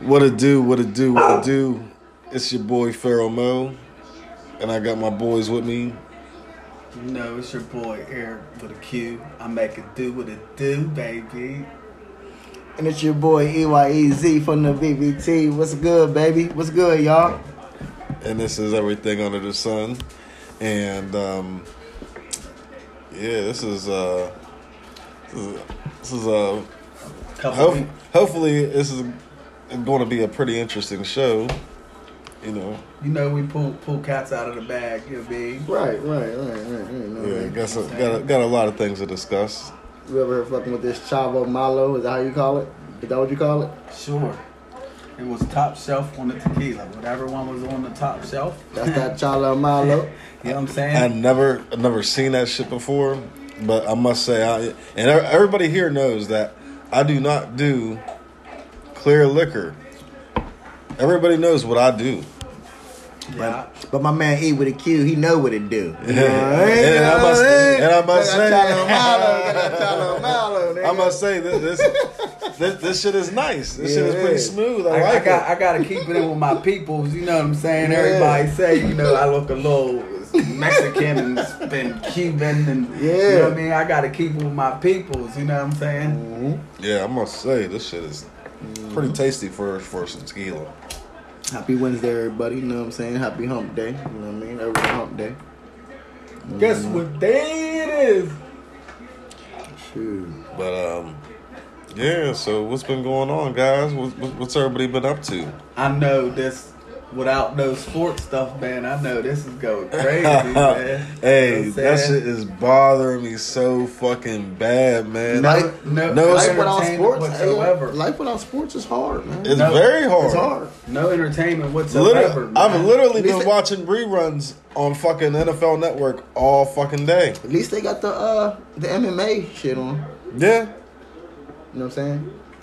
What it do, what it do, what it do. It's your boy, Pharaoh Moe, and I got my boys with me. No, it's your boy, Eric, with a Q. I make it do what it do, baby. And it's your boy, E-Y-E-Z from the BBT. What's good, baby? What's good, y'all? And this is Everything Under the Sun. And, yeah, this is a hopefully this is going to be a pretty interesting show, you know. You know, we pull cats out of the bag, you know what I mean? Right. No, yeah, man. Got a lot of things to discuss. You ever heard fucking with this Chavo Malo? Is that how you call it? Is that what you call it? Sure. It was top shelf on the tequila. Whatever one was on the top shelf. That's that Chavo Malo. You know what I'm saying? I've never seen that shit before, but I must say, and everybody here knows that I do not do clear liquor. Everybody knows what I do. Yeah. But my man E with a Q, he know what it do. Yeah. I must say this shit is nice. This shit is pretty smooth. I gotta keep it in with my peoples, you know what I'm saying? Yeah. Everybody say, you know, I look a little Mexican and been Cuban and you know what I mean? I gotta keep it with my peoples, you know what I'm saying? Mm-hmm. Yeah, I must say this shit is pretty tasty for some tequila. Happy Wednesday, everybody. You know what I'm saying? Happy hump day. You know what I mean? Every hump day. Guess what day it is? Shoot. But, yeah, so what's been going on, guys? What's everybody been up to? I know this, without no sports stuff, man, I know this is going crazy, man. Hey, you know that shit is bothering me so fucking bad, man. No life without sports whatsoever. Life without sports is hard, man. It's very hard. It's hard. No entertainment whatsoever, man. I've literally been watching reruns on fucking NFL Network all fucking day. At least they got the MMA shit on. Yeah. You know what I'm saying?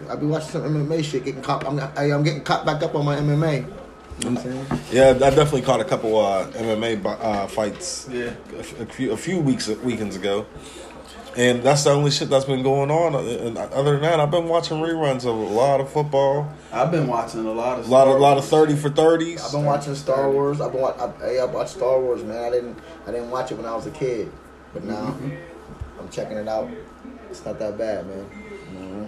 I be watching some MMA shit, getting caught. I'm getting caught back up on my MMA. You know what I'm saying? Yeah, I definitely caught a couple MMA fights a few weekends ago, and that's the only shit that's been going on. And other than that, I've been watching reruns of a lot of football. I've been watching a lot of Star Wars. 30 for 30s. I've been watching Star Wars. I watched Star Wars, man. I didn't watch it when I was a kid, but now I'm checking it out. It's not that bad, man. Mm-hmm.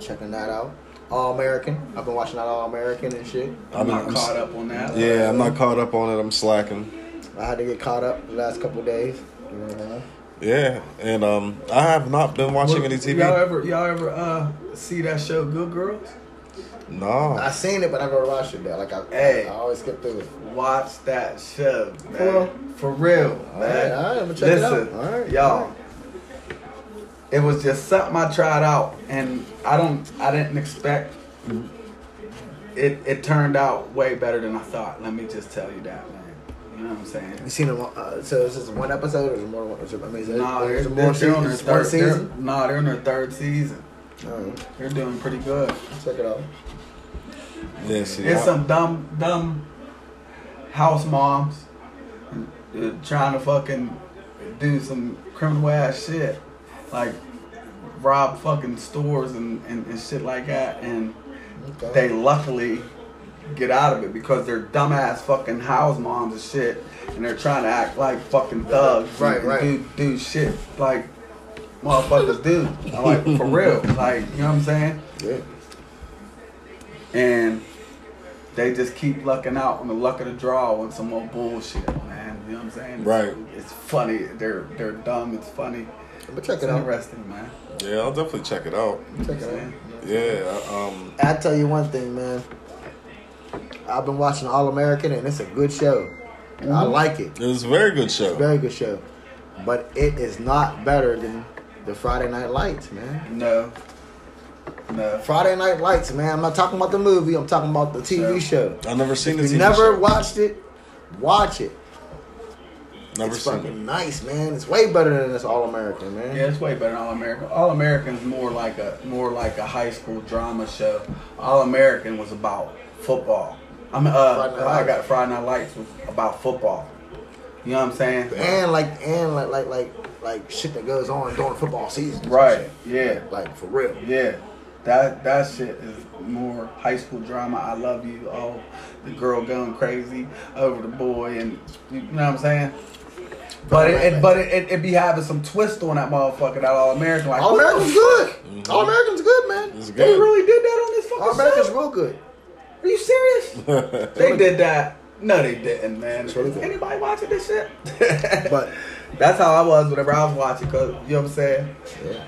Checking that out. All American. I've been watching that All American and shit. I'm not caught up on that. Yeah, I'm not caught up on it. I'm slacking. I had to get caught up the last couple of days. Yeah, and I have not been watching any TV. Y'all ever see that show Good Girls? No. I seen it, but I never watched it. I always skip through it. Watch that show, man. For real, man. All right, I'm gonna check it out. All right, y'all. It was just something I tried out, and I didn't expect it. It turned out way better than I thought. Let me just tell you that, man. You know what I'm saying? You seen it? So is this one episode, or is it more? They're in their third season. Oh. They're doing pretty good. Check it out. Yeah, see, it's some dumb house moms trying to fucking do some criminal ass shit. Like rob fucking stores and shit like that, and they luckily get out of it because they're dumbass fucking house moms and shit, and they're trying to act like fucking thugs, right? Do shit like motherfuckers do, like for real, like you know what I'm saying? Yeah. And they just keep lucking out on the luck of the draw on some more bullshit, man. You know what I'm saying? Right. It's funny. They're dumb. It's funny. But check it out. Interesting, man. Yeah, I'll definitely check it out. Check it out. Yeah. I tell you one thing, man. I've been watching All American, and it's a good show. Mm-hmm. I like it. It's a very good show. It's a very good show. But it is not better than the Friday Night Lights, man. No. Friday Night Lights, man. I'm not talking about the movie. I'm talking about the TV show. I've never seen the TV show. If you never watched it, watch it. It's fucking nice, man. It's way better than this All American, man. Yeah, it's way better than All American. All American's more like a high school drama show. All American was about football. Friday Night Lights was about football. You know what I'm saying? And like shit that goes on during football season. Right. Yeah. Like for real. Yeah. That shit is more high school drama. I love you. Oh, the girl going crazy over the boy, and you know what I'm saying. But it be having some twist on that motherfucker. That All American, like, All American's good. Mm-hmm. All American's good, man. It's good. They really did that on this fucking show. All American's real good. Are you serious? They did that. No, they didn't, man. Is anybody watching this shit? But that's how I was whenever I was watching. Cause you know what I'm saying. Yeah.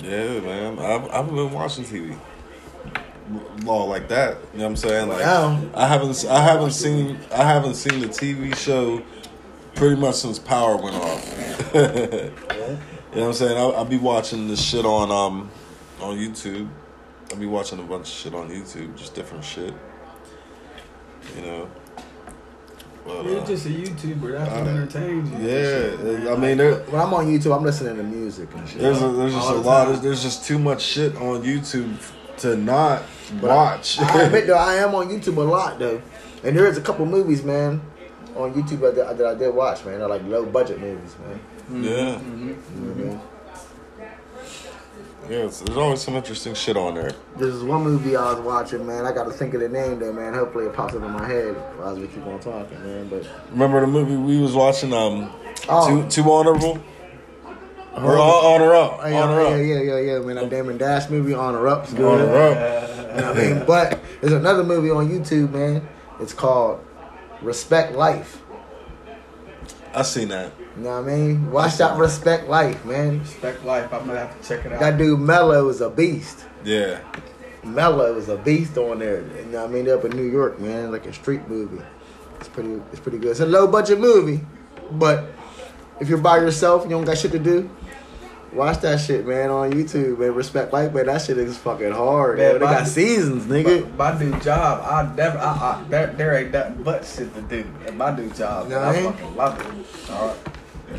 Yeah, man. I've been watching TV long like that. You know what I'm saying? Like, I haven't seen the TV show pretty much since Power went off. Yeah. You know what I'm saying? I'll be watching this shit on YouTube. I'll be watching a bunch of shit on YouTube, just different shit. You know. But, you're just a YouTuber. That's what entertains you. Yeah, I mean, when I'm on YouTube, I'm listening to music and shit. There's just too much shit on YouTube to not watch. I admit though, I am on YouTube a lot though, and there is a couple movies, man, on YouTube that I did watch, man. They're like low budget movies, man. Mm-hmm. Yeah. Mm-hmm. Mm-hmm. Yeah, so there's always some interesting shit on there. There's one movie I was watching, man. I got to think of the name though, man. Hopefully it pops up in my head as we keep on talking, man. But remember the movie we was watching? Too Honorable. Honor Up. Yeah, man. That Damon Dash movie, Honor Up's good. Honor Up. You know what I mean? But there's another movie on YouTube, man. It's called Respect Life. I seen that. You know what I mean? Watch out, Respect Life, man. Respect Life. I'm gonna have to check it out. That dude Mello is a beast. Yeah. Mello is a beast on there. You know what I mean? They're up in New York, man, like a street movie. It's pretty good. It's a low budget movie, but if you're by yourself and you don't got shit to do, watch that shit, man, on YouTube, man. Respect Life, man. That shit is fucking hard, man. They got seasons, nigga. My new job, there ain't nothing but shit to do at my new job. No, I fucking love it. All right.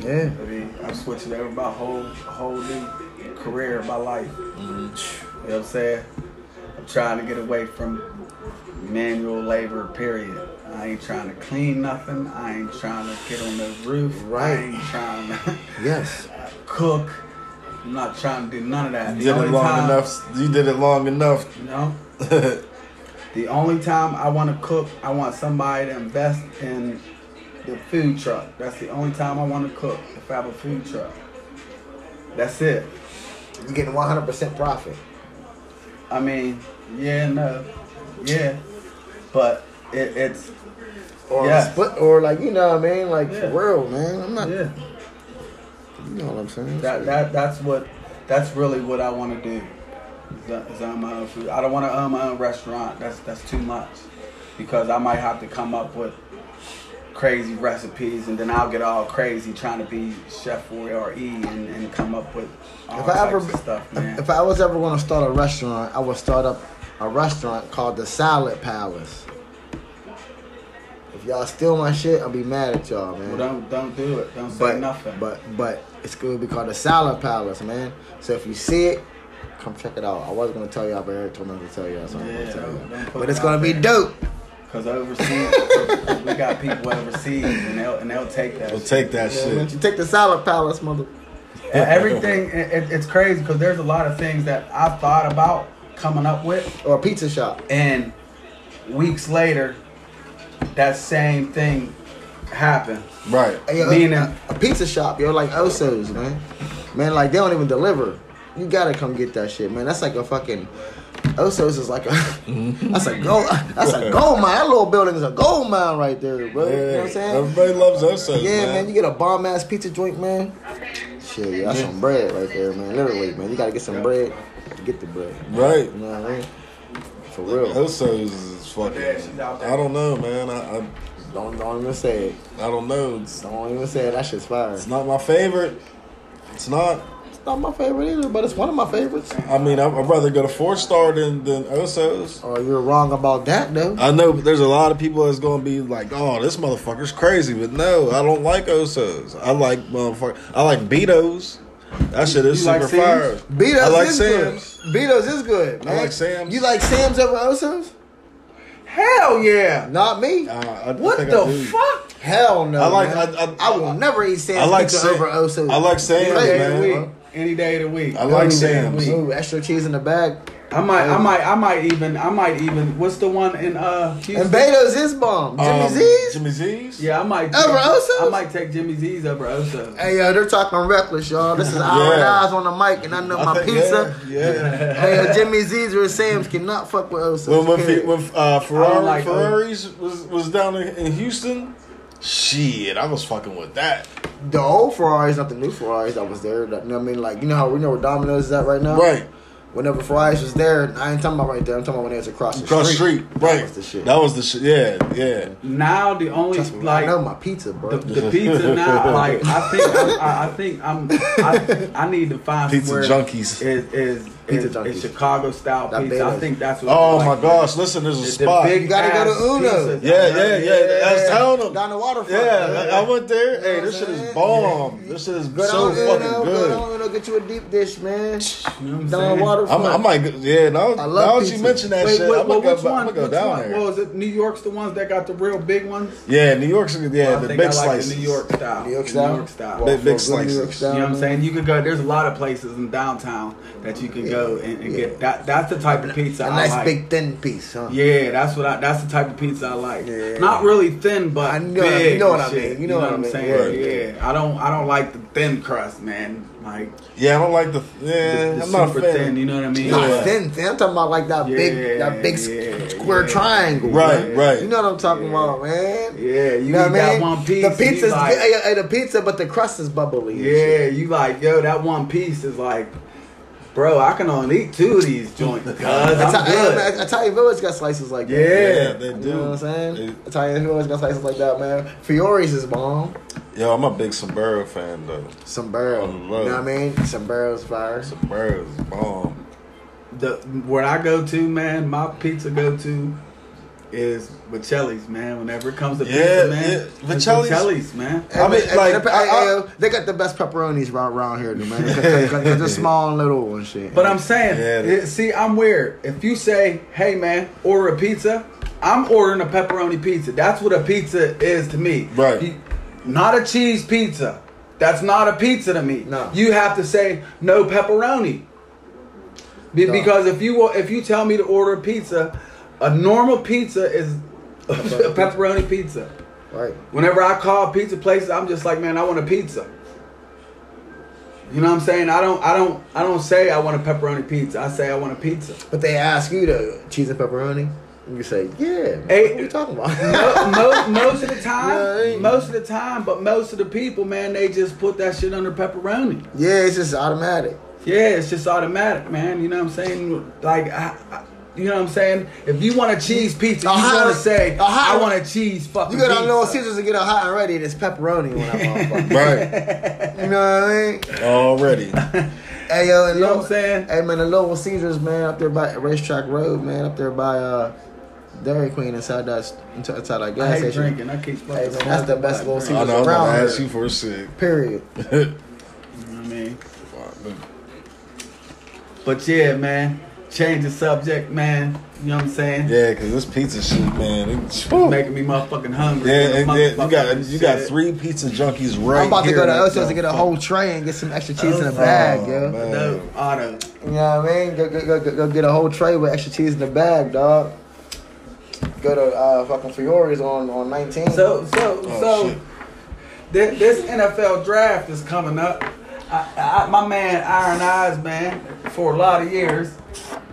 Yeah. I mean, I'm switching over my whole new career, my life. Mm-hmm. You know what I'm saying? I'm trying to get away from manual labor, period. I ain't trying to clean nothing. I ain't trying to get on the roof. Right. I ain't trying to cook. I'm not trying to do none of that. You did it long enough. You know? The only time I want to cook, I want somebody to invest in the food truck. That's the only time I want to cook, if I have a food truck. That's it. You're getting 100% profit. I mean, but it's or split, or like, you know what I mean, like for real, man. I'm not. Yeah. You know what I'm saying? That's really what I want to do. Is own my own food. I don't want to own my own restaurant. That's too much, because I might have to come up with crazy recipes, and then I'll get all crazy trying to be Chef or E and come up with all types of stuff, man. If I was ever going to start a restaurant, I would start up a restaurant called the Salad Palace. If y'all steal my shit, I'll be mad at y'all, man. Well, don't do it. Don't say nothing. But it's going to be called the Salad Palace, man. So if you see it, come check it out. I wasn't going to tell y'all, but Eric told me to tell y'all, so I'm going to tell y'all. But it's going to be dope. Because overseas, we got people overseas, and they'll take that. They'll take that shit. You take the Salad Palace, mother. Everything, it's crazy, because there's a lot of things that I've thought about coming up with. Or a pizza shop. And weeks later, that same thing happened. Right. Being a pizza shop, yo, like Oso's, man. Man, like, they don't even deliver. You gotta come get that shit, man. That's like a fucking... Oso's is like a... That's a gold mine. That little building is a gold mine right there, bro. Yeah, you know what I'm saying? Everybody loves Oso's, man. You get a bomb-ass pizza joint, man. Shit, yeah, that's some bread right there, man. Literally, man. You gotta get some bread to get the bread. Right. You know what I mean? For real. Oso's is fucking... I don't know, man. I don't even say it. I don't know. Don't even say it. That shit's fire. It's not my favorite. It's not my favorite either, but it's one of my favorites. I mean, I'd rather go to 4-star than Oso's. Oh, you're wrong about that, though. I know, but there's a lot of people that's going to be like, oh, this motherfucker's crazy. But no, I don't like Oso's. I like Beatles. That shit is super fire. I like Sam's. Beatles is good, man. I like Sam's. You like Sam's over Oso's? Hell yeah. Not me. What the fuck? Hell no. I will never eat Sam's pizza over Oso's. I like Sam's, man. Any day of the week. I like Sam's. Ooh, extra cheese in the bag. I might even. What's the one in Houston? And Beto's is bomb. Jimmy Z's. Yeah, I might. I might take Jimmy Z's over Oso's. Hey, yo, they're talking reckless, y'all. This is Our Eyes on the mic, and I know my pizza. Yeah. Hey, Jimmy Z's or Sam's cannot fuck with Oso's. When Ferraris was down in Houston. Shit, I was fucking with that. The old Ferraris, not the new Ferraris that was there. You know what I mean? Like, you know how we know where Domino's is at right now? Right. Whenever Fridays was there, I ain't talking about right there. I'm talking about when they was across the street. Right. That was the shit. Yeah. Now the only like I know my pizza, bro. The pizza now, like I think I need to find pizza where junkies is Chicago style pizza. Beatles. I think that's what. Oh my gosh! Listen, there's a spot. You gotta go to Uno. Yeah. I was telling them down the waterfront. Yeah, I went there. Hey, this shit is bomb. This shit is so fucking good. I don't know. Get you a deep dish, man. You know what I'm saying? I might, yeah. No, I love pizza. You mention that. Wait, shit. I'm gonna go down there. Well, is it New York's the ones that got the real big ones? Yeah, New York's. Yeah, well, the big slices. New York style. Big slices. New York style. You know what I'm saying? You could go. There's a lot of places in downtown that you could go and get. That's the type of pizza I like. A nice big thin piece. Huh? Yeah, that's the type of pizza I like. Yeah. Not really thin, but I know. Big you know what I mean? You know what I'm saying? Yeah. I don't like the thin crust, man. Like, yeah, I don't like the. Yeah, the I'm not super thin. You know what I mean? Not thin. I'm talking about like that big square triangle. Right. You know what I'm talking about, man. Yeah, you know what I mean? One piece. The pizza's like, the pizza, but the crust is bubbly. Yeah, you like that one piece is like. Bro, I can only eat two of these joints. Italian Village got slices like that. Yeah, man. They do. You know what I'm saying? Italian Village got slices like that, man. Fiori's is bomb. Yo, I'm a big Sombrero fan, though. Sombrero. You know what I mean? Sombrero's fire. Sombrero's bomb. Where I go to, man, my pizza go to is Vicelli's, man. Whenever it comes to pizza, man, Vicelli's, man. I mean, like they got the best pepperonis right around here, man. They're small and little and shit. But I'm saying, I'm weird. If you say, "Hey, man, order a pizza," I'm ordering a pepperoni pizza. That's what a pizza is to me. Right. Not a cheese pizza. That's not a pizza to me. No. You have to say no pepperoni. Because if you tell me to order a pizza. A normal pizza is a pepperoni pizza. Right. Whenever I call pizza places, I'm just like, man, I want a pizza. You know what I'm saying? I don't say I want a pepperoni pizza. I say I want a pizza. But they ask you to cheese and pepperoni, and you say, yeah. Hey, what are you talking about? most of the time, but most of the people, man, they just put that shit under pepperoni. Yeah, it's just automatic. Yeah, it's just automatic, man. You know what I'm saying? Like you know what I'm saying? If you want a cheese pizza, you gotta say, I want a cheese fucking pizza. You gotta know Caesars to get a hot and ready, and it's pepperoni when I'm on. Right. You know what I mean? Already. Hey, yo, you know what I'm saying? Hey, man, the Little Caesars, man, up there by Racetrack Road, man, up there by Dairy Queen inside that gas station. I hate drinking. I keep fucking up. That's the best Little Caesars around. I know, I'm gonna ask you for a sec. Period. You know what I mean? But yeah, man. Change the subject, man. You know what I'm saying? Yeah, because this pizza shit, man, it's making me motherfucking hungry. Yeah, you got three pizza junkies right here. I'm about to go to Oso's to get a whole tray and get some extra cheese in a bag, yo. No, auto. You know what I mean? Go get a whole tray with extra cheese in the bag, dog. Go to fucking Fiori's on 19. So this NFL draft is coming up. My man Iron Eyes, man, for a lot of years,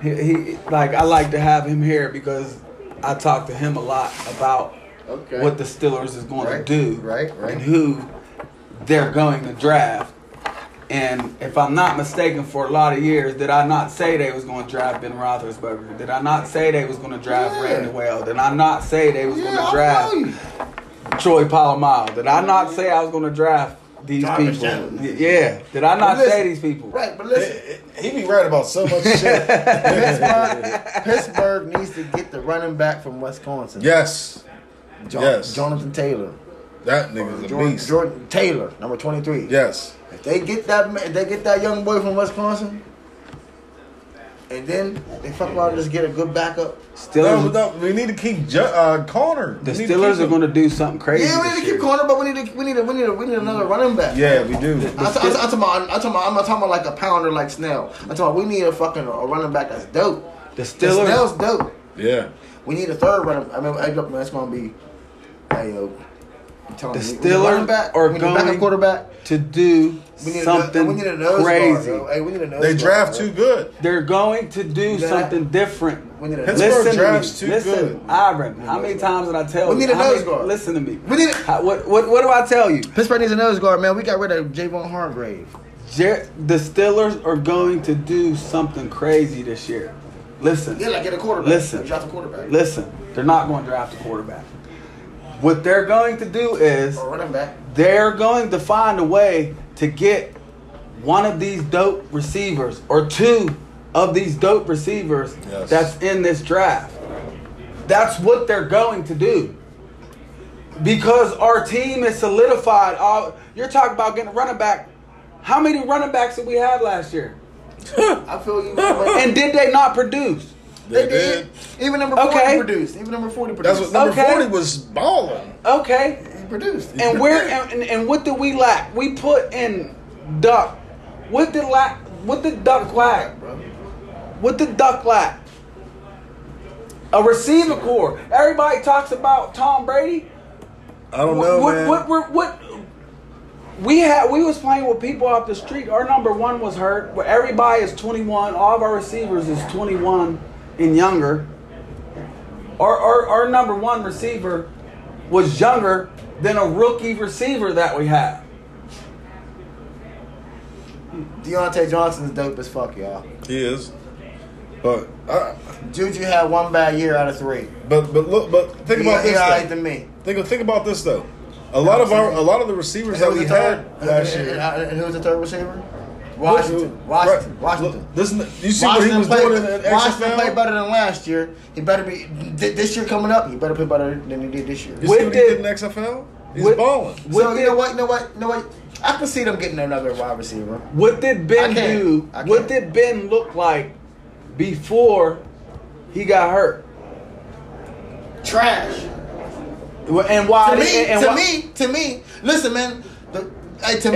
he like I like to have him here because I talk to him a lot about what the Steelers is going to do and who they're going to draft. And if I'm not mistaken, for a lot of years, did I not say they was going to draft Ben Roethlisberger? Did I not say they was going to draft Randy Wales? Did I not say they was going to draft Troy Polamalu? Did I not say I was going to draft these people? Yeah. Did I not say these people? Right, but listen. He be right about so much shit. Pittsburgh needs to get the running back from Wisconsin. Yes. Jonathan Taylor. That nigga's a beast. Jordan Taylor, number 23. Yes. If they get that young boy from Wisconsin, And then they fuck around and just get a good backup. Steelers. No, we need to keep Connor. The Steelers are going to do something crazy. Yeah, we need to keep Connor, but we need another running back. Yeah, we do. I'm not talking about like a pounder like Snell. I'm talking about we need a fucking running back that's dope. The Steelers. Snell's dope. Yeah. We need a third running. I mean, that's going to be. The Steelers are going to do something crazy. They draft too good. They're going to do something different. Pittsburgh drafts too good. Iron, how many times did I tell you? We need a nose guard. Listen to me. What do I tell you? Pittsburgh needs a nose guard, man. We got rid of Javon Hargrave. The Steelers are going to do something crazy this year. Listen. Yeah, like get a quarterback. Listen. Draft a quarterback. Listen. They're not going to draft a quarterback. What they're going to do is they're going to find a way to get one of these dope receivers or two of these dope receivers that's in this draft. That's what they're going to do. Because our team is solidified. You're talking about getting a running back. How many running backs did we have last year? I feel you. And did they not produce? They did. Even number 40 produced. Even number 40 produced. That's what number 40 was balling. Okay. He produced. And what did we lack? We put in Duck. What did Duck lack? A receiver core. Everybody talks about Tom Brady. I don't know. We was playing with people off the street. Our number one was hurt. Everybody is 21. All of our receivers is 21. And younger. Our number one receiver was younger than a rookie receiver that we had. Deontay Johnson's dope as fuck, y'all. He is. But Juju had one bad year out of three. Think about this though. A lot of the receivers that we had last year. And who was the third receiver? Washington. Listen, you see Washington what he was doing in the Washington played better than last year. He better be this year coming up. He better play better than he did this year. You see what he did in the XFL? He's balling. You know what? I can see them getting another wide receiver. What did Ben do? What did Ben look like before he got hurt? Trash. And why? To me. Listen, man. I agree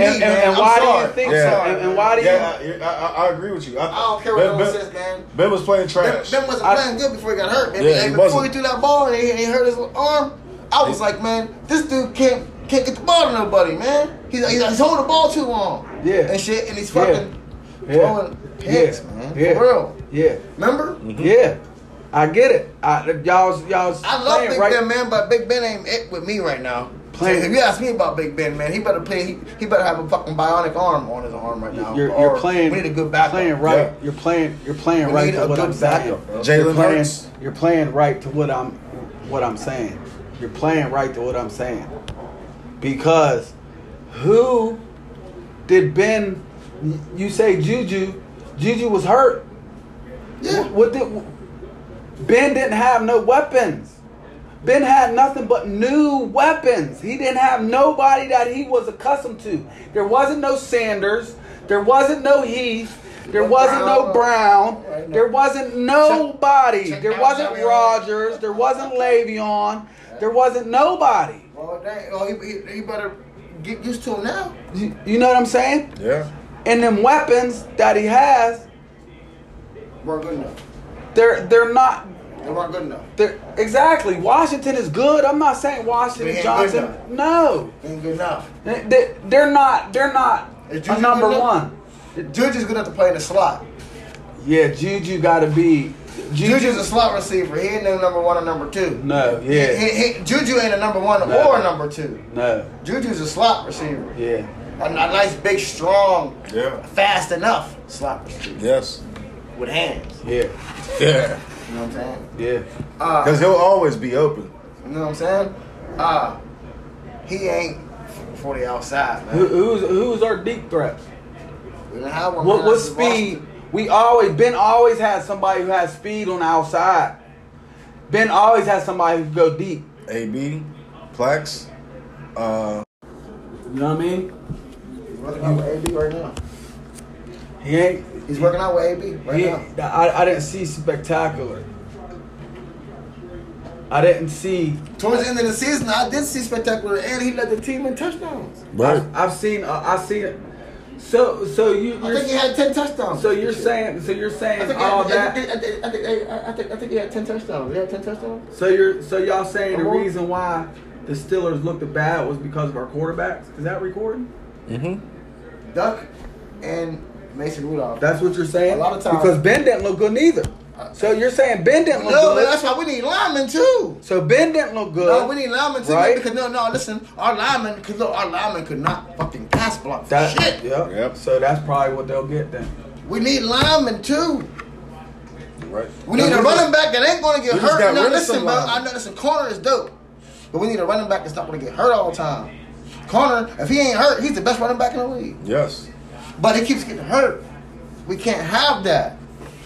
with you. I don't care what Ben says, man. Ben was playing trash. Ben wasn't playing good before he got hurt, man. Yeah, before he threw that ball and he hurt his arm, I was like, man, this dude can't get the ball to nobody, man. He's holding the ball too long. Yeah. And shit, and he's fucking throwing picks, man. Yeah. For real. Yeah. Remember? Mm-hmm. Yeah. I get it. I love Big Ben, man, but Big Ben ain't it with me right now. If you ask me about Big Ben, man, he better have a fucking bionic arm on his arm right now. You're playing. We need a good backup. Playing right. Yeah. You're playing we right to what I'm saying. Jalen Hurts. You're playing right to what I'm saying. You're playing right to what I'm saying. Because who did Ben? You say Juju. Juju was hurt. Yeah. Ben didn't have no weapons. Ben had nothing but new weapons. He didn't have nobody that he was accustomed to. There wasn't no Sanders. There wasn't no Heath. There wasn't no Brown. There wasn't nobody. There wasn't Rodgers. There wasn't Le'Veon. There wasn't nobody. Well, he better get used to him now. You know what I'm saying? Yeah. And them weapons that he has weren't good enough. They're not. They weren't good enough. Exactly. Washington is good. I'm not saying Washington Johnson. No. They ain't good enough. They're not a number one. Juju's gonna have to play in the slot. Yeah, Juju gotta be. Juju's a slot receiver. He ain't no number one or number two. No. Yeah. Juju ain't a number one or a number two. No. Juju's a slot receiver. Yeah. A nice, big, strong, fast enough slot receiver. Yes. With hands. Yeah. Yeah. You know what I'm saying? Yeah. Because he'll always be open. You know what I'm saying? He ain't 40 outside, man. Who's our deep threat? We didn't have one. What speed? Boston. Ben always had somebody who has speed on the outside. Ben always has somebody who can go deep. A.B., Plex. You know what I mean? He's running out with A.B. right now. He ain't. He's working out with A.B. right now. I didn't see spectacular. I didn't see. Towards the end of the season, I did see spectacular, and he led the team in touchdowns. Right. I've seen. So I think he had 10 touchdowns. So you're saying all that. I think he had 10 touchdowns. He had 10 touchdowns. So y'all saying the reason why the Steelers looked bad was because of our quarterbacks? Is that recording? Mm-hmm. Duck and Mason Rudolph. That's what you're saying. A lot of times because Ben didn't look good neither. So you're saying Ben didn't look good? No, but that's why we need linemen too. So Ben didn't look good. No, we need linemen too. Right? Because listen, our linemen could not fucking pass block for shit. Yep. So that's probably what they'll get then. We need linemen too. Right. We need a running back that ain't going to get hurt. Now listen, bro. I know listen, corner is dope, but we need a running back that's not going to get hurt all the time. Corner, if he ain't hurt, he's the best running back in the league. Yes. But he keeps getting hurt. We can't have that.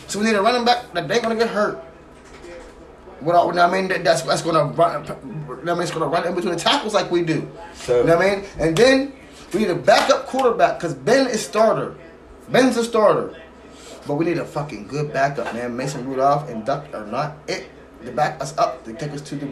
So we need a running back that ain't gonna get hurt. That's gonna run. It's gonna run in between the tackles like we do. So, and then we need a backup quarterback because Ben is starter. Ben's a starter, but we need a fucking good backup, man. Mason Rudolph and Duck are not it. They back us up. They take us to the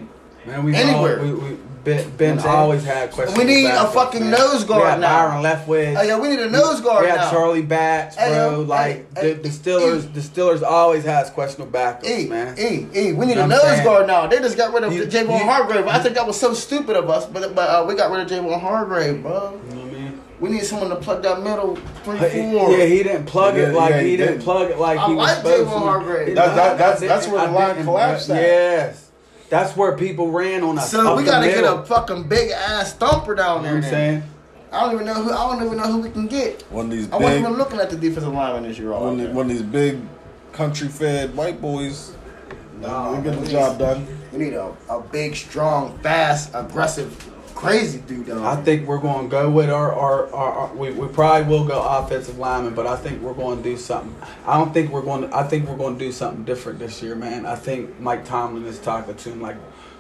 anywhere. Ben's always had questions. We need a fucking nose guard now. Byron Leftwich. Oh yeah, we need a nose guard now. We had Charlie Batts, bro. The Steelers, the Steelers always has questionable backups, man. We need a nose guard now. They just got rid of Javon Hargrave. I think that was so stupid of us, but we got rid of Javon Hargrave, bro. You know what I mean? We need someone to plug that middle 3-4. Yeah, he didn't plug it like he didn't plug it like he was supposed to. I like Javon Hargrave. That's where the line collapsed. Yes. That's where people ran on us. So we gotta get a fucking big ass thumper down there. You know what I'm saying? I don't even know who we can get. One of these big, I wasn't even looking at the defensive lineman this year. One of these big country fed white boys. No, we get the job done. We need a big, strong, fast, aggressive, crazy dude down there. I think we're gonna go with our we probably will go offensive lineman, but I think we're gonna do something. I think we're gonna do something different this year, man. I think Mike Tomlin is talking to him like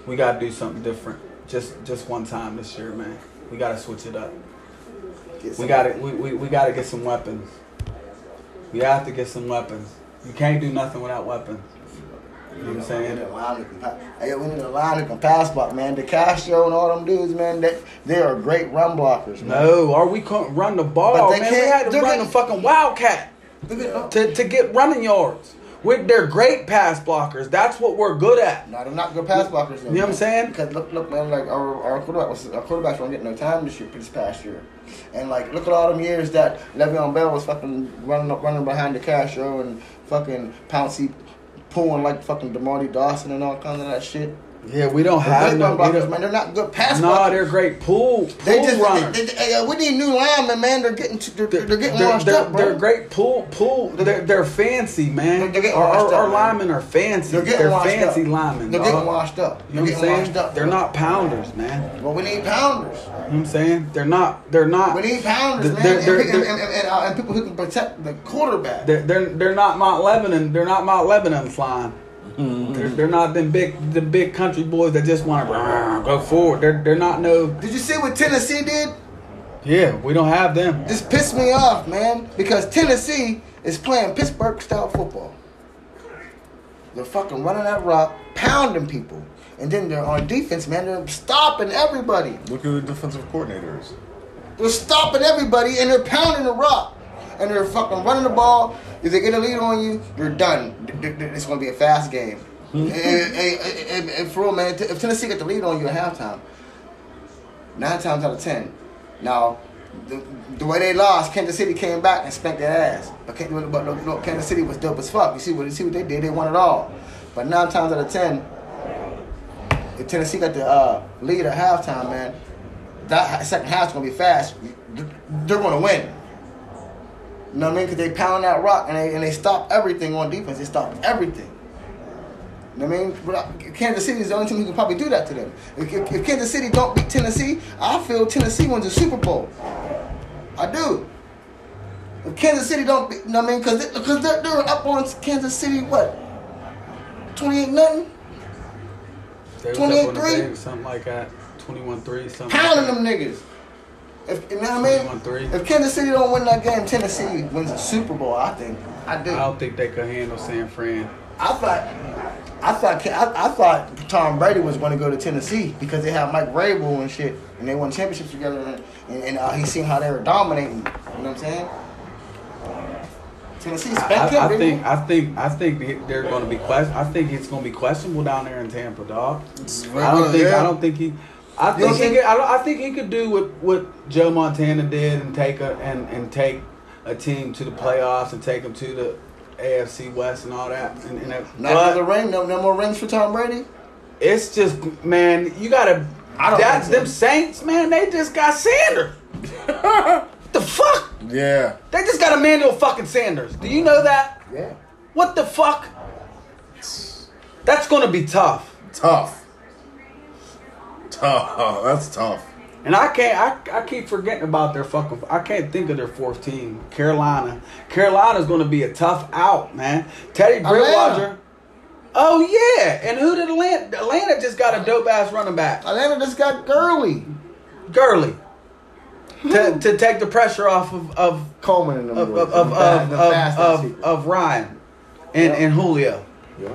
we gotta do something different. Just one time this year, man. We gotta switch it up. We gotta get some weapons. We have to get some weapons. You can't do nothing without weapons. You know what I'm saying? We need a line that can pass block, man. DeCastro and all them dudes, man, they are great run blockers, man. No, or we couldn't run the ball, but man. We had to run the fucking Wildcat to get running yards. They're great pass blockers. That's what we're good at. No, they're not good pass blockers, though. You know what I'm saying? Because look, man, like our quarterbacks weren't getting no time this past year. And, like, look at all them years that Le'Veon Bell was fucking running behind DeCastro and fucking Pouncey. Pulling like fucking DeMarty Dawson and all kinds of that shit. Yeah, we don't have no blockers, man. They're not good pass blockers. No, they're great pool runners. We need new linemen, man. They're getting washed up, bro. They're great pool. They're fancy, man. Our linemen are fancy. They're fancy linemen. They're getting washed up. You know what I'm saying? They're not pounders, man. Well, we need pounders. You know what I'm saying? They're not. We need pounders, man. And people who can protect the quarterback. They're not Mount Lebanon. They're not Mount Lebanon flying. Mm-hmm. They're not the big country boys that just want to go forward. They're not no. Did you see what Tennessee did? Yeah, we don't have them. This pissed me off, man, because Tennessee is playing Pittsburgh style football. They're fucking running that rock, pounding people, and then they're on defense, man. They're stopping everybody. Look who the defensive coordinator is. They're stopping everybody and they're pounding the rock. And they're fucking running the ball. If they get a lead on you, you're done. It's going to be a fast game. And for real, man, if Tennessee get the lead on you at halftime, 9 times out of 10. Now, the way they lost, Kansas City came back and spanked their ass. But Kansas City was dope as fuck. You see what they did? They won it all. But 9 times out of 10, if Tennessee got the lead at halftime, man, that second half's going to be fast. They're going to win. You know what I mean? Because they pound that rock and they stop everything on defense. They stop everything. You know what I mean? Kansas City is the only team who can probably do that to them. If Kansas City don't beat Tennessee, I feel Tennessee wins the Super Bowl. I do. If Kansas City don't beat, you know what I mean? Because they're up on Kansas City, what? 28-0? 28-3? Something like that. 21-3, something. Pounding them niggas. If, you know what I mean? If Kansas City don't win that game, Tennessee wins the Super Bowl, I think. I do. I don't think they could handle San Fran. I thought Tom Brady was going to go to Tennessee because they had Mike Vrabel and shit, and they won championships together, and he seen how they were dominating. You know what I'm saying? Tennessee's back up, I think they're going to be it's going to be questionable down there in Tampa, dog. I think he could do what Joe Montana did and take a team to the playoffs and take them to the AFC West and all that. No more rings for Tom Brady. It's just, man, you gotta. Them Saints, man. They just got Sanders. The fuck? Yeah. They just got Emmanuel fucking Sanders. Do you know that? Yeah. What the fuck? That's gonna be tough. Tough. That's tough. And I keep forgetting about their fucking. I can't think of their fourth team. Carolina. Carolina's going to be a tough out, man. Teddy Bridgewater. Oh yeah. And who did Atlanta? Atlanta just got a dope ass running back. Atlanta just got Gurley. To take the pressure off of Coleman and of Ryan and Julio. Yeah.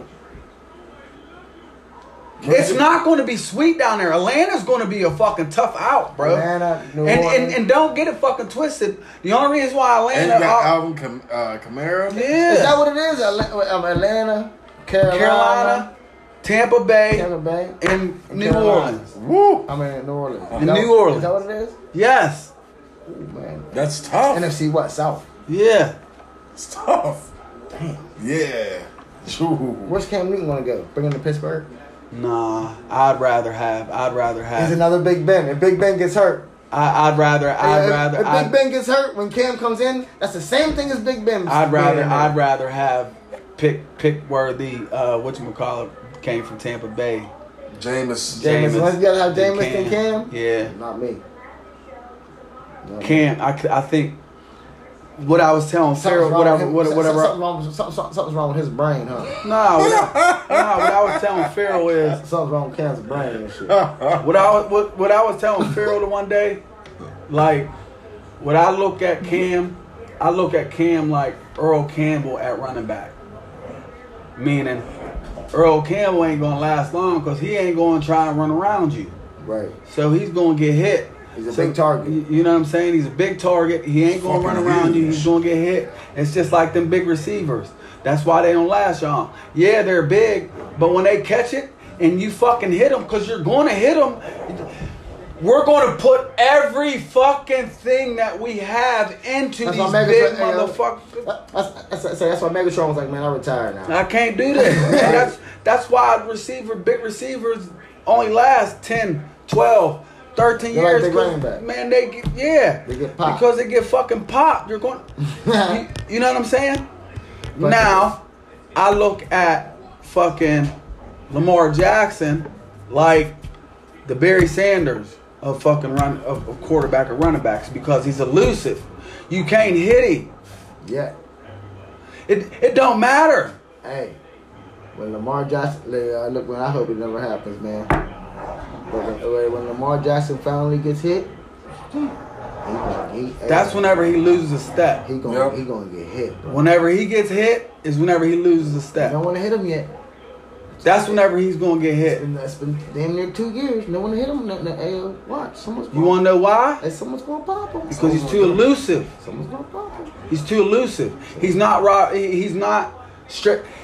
It's not going to be sweet down there. Atlanta's going to be a fucking tough out, bro. Atlanta, and don't get it fucking twisted. The only reason why Atlanta... And got Alvin Kamara. Yeah. Is that what it is? Atlanta, Carolina, Tampa Bay. And New Orleans. Woo! I mean, New Orleans. New Orleans. Is that what it is? Yes. Ooh, man. That's tough. NFC West, South. Yeah. It's tough. Damn. Yeah. True. Where's Cam Newton going to go? Bring him to Pittsburgh? Nah, I'd rather have. He's another Big Ben. If Big Ben gets hurt, If Big Ben gets hurt, when Cam comes in, that's the same thing as Big Ben. I'd rather have Pickworthy. Whatchamacallit came from Tampa Bay. Jameis. Unless you gotta have Jameis and Cam. Yeah. Not me. Cam, I think. What I was telling Pharaoh, something's wrong with his brain, huh? What I was telling Pharaoh is something's wrong with Cam's brain and shit. What I was telling Pharaoh the one day, like when I look at Cam like Earl Campbell at running back, meaning Earl Campbell ain't gonna last long because he ain't gonna try and run around you, right? So he's gonna get hit. He's a big target. You know what I'm saying? He's a big target. He ain't going to run around you. He's going to get hit. It's just like them big receivers. That's why they don't last, y'all. Yeah, they're big, but when they catch it and you fucking hit them, because you're going to hit them, we're going to put every fucking thing that we have into these big motherfuckers. That's why Megatron was like, man, I retire now. I can't do this. That's why big receivers only last 10, 12, 13 they're years, like running back. Man, they get popped because they get fucking popped. You're going, you know what I'm saying? But now, I look at fucking Lamar Jackson like the Barry Sanders of fucking of quarterback or running backs because he's elusive. You can't hit him. Yeah. It don't matter. Hey, when Lamar Jackson, look, I hope it never happens, man. But when Lamar Jackson finally gets hit, that's whenever he loses a step. He gonna get hit, bro. Whenever he gets hit is whenever he loses a step. No one hit him yet. That's whenever he's gonna get hit. That's been damn near 2 years. No one hit him. Watch. You wanna know why? Someone's gonna pop him. Because he's too elusive. Someone's gonna pop him. He's too elusive. He's not raw. He's not.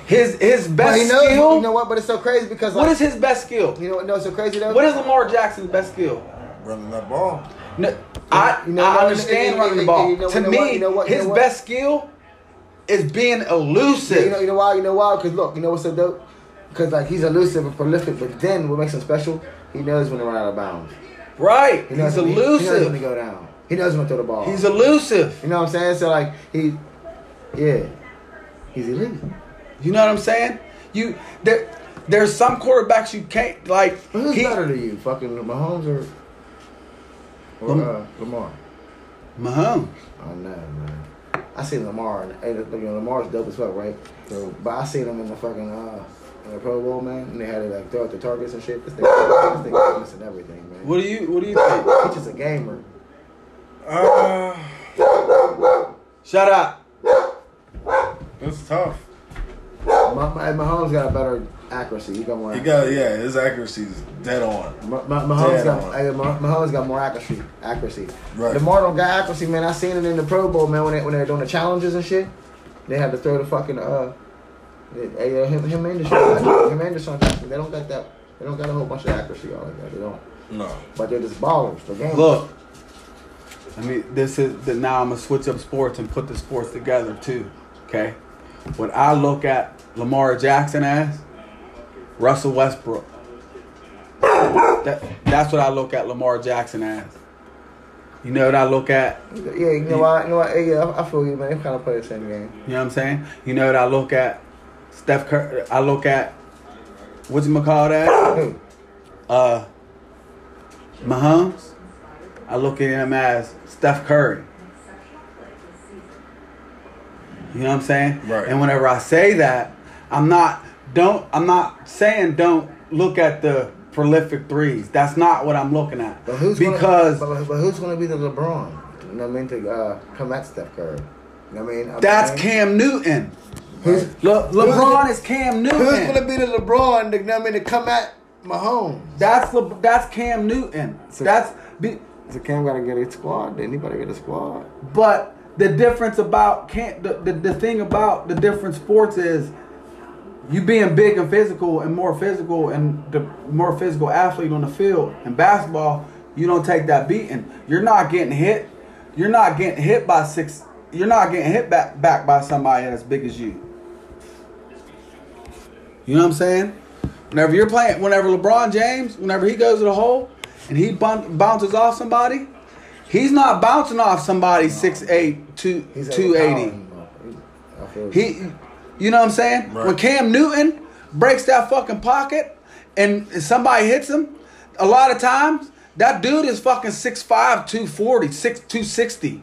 His best skill. You know what? But it's so crazy because what is his best skill? You know what? No, it's so crazy though. What is Lamar Jackson's best skill? Running that ball. No, I understand running the ball. To me, his best skill is being elusive. Yeah, you know why? You know why? Because look, you know what's so dope? Because like he's elusive and prolific, but then what makes him special? He knows when to run out of bounds. Right. He's elusive. He knows when to go down. He knows when to throw the ball. He's elusive. You know what I'm saying? So like yeah. He's illegal. You know what I'm saying? There's some quarterbacks you can't like. Who's better to you, fucking Mahomes or Lamar? Mahomes. Oh no, man. I seen Lamar. Lamar's dope as fuck, right? So, but I seen him in the fucking in the Pro Bowl, man. And they had to like throw out the targets and shit. This nigga missing everything, man. What do you think? He's just a gamer. Shut up. That's tough. Mahomes got a better accuracy. Yeah, his accuracy is dead on. Mahomes got more accuracy. Right. DeMar don't got accuracy, man. I seen it in the Pro Bowl, man. When they were doing the challenges and shit, they had to throw the fucking him and Deshaun Jackson. They don't got that. They don't got a whole bunch of accuracy all like that. They don't. No. But they're just ballers for games. Look. I mean, now I'm going to switch up sports and put the sports together too, okay? What I look at Lamar Jackson as, Russell Westbrook. That's what I look at Lamar Jackson as. You know what I look at? Yeah, you know what? Yeah, I feel you, man. They kind of play the same game. You know what I'm saying? You know what I look at? Steph Curry. I look at, whatchamacallit? Mahomes. I look at him as Steph Curry. You know what I'm saying? Right. And whenever I say that, I'm not saying don't look at the prolific threes. That's not what I'm looking at. But who's going to be the LeBron? You know what I mean? To come at Steph Curry. You know what I mean? That's Cam Newton. LeBron is Cam Newton. Who's going to be the LeBron? You know what I mean? To come at Mahomes. That's Cam Newton. So Cam gotta get a squad. Did anybody get a squad? But the difference about Cam, the thing about the different sports is you being big and physical and more physical and the more physical athlete on the field. In basketball, you don't take that beating. You're not getting hit. You're not getting hit by six. You're not getting hit back by somebody as big as you. You know what I'm saying? Whenever LeBron James, whenever he goes to the hole and he bounces off somebody, he's not bouncing off somebody 6'8", 280. You know what I'm saying? Right. When Cam Newton breaks that fucking pocket and somebody hits him, a lot of times that dude is fucking 6'5", 240, 260.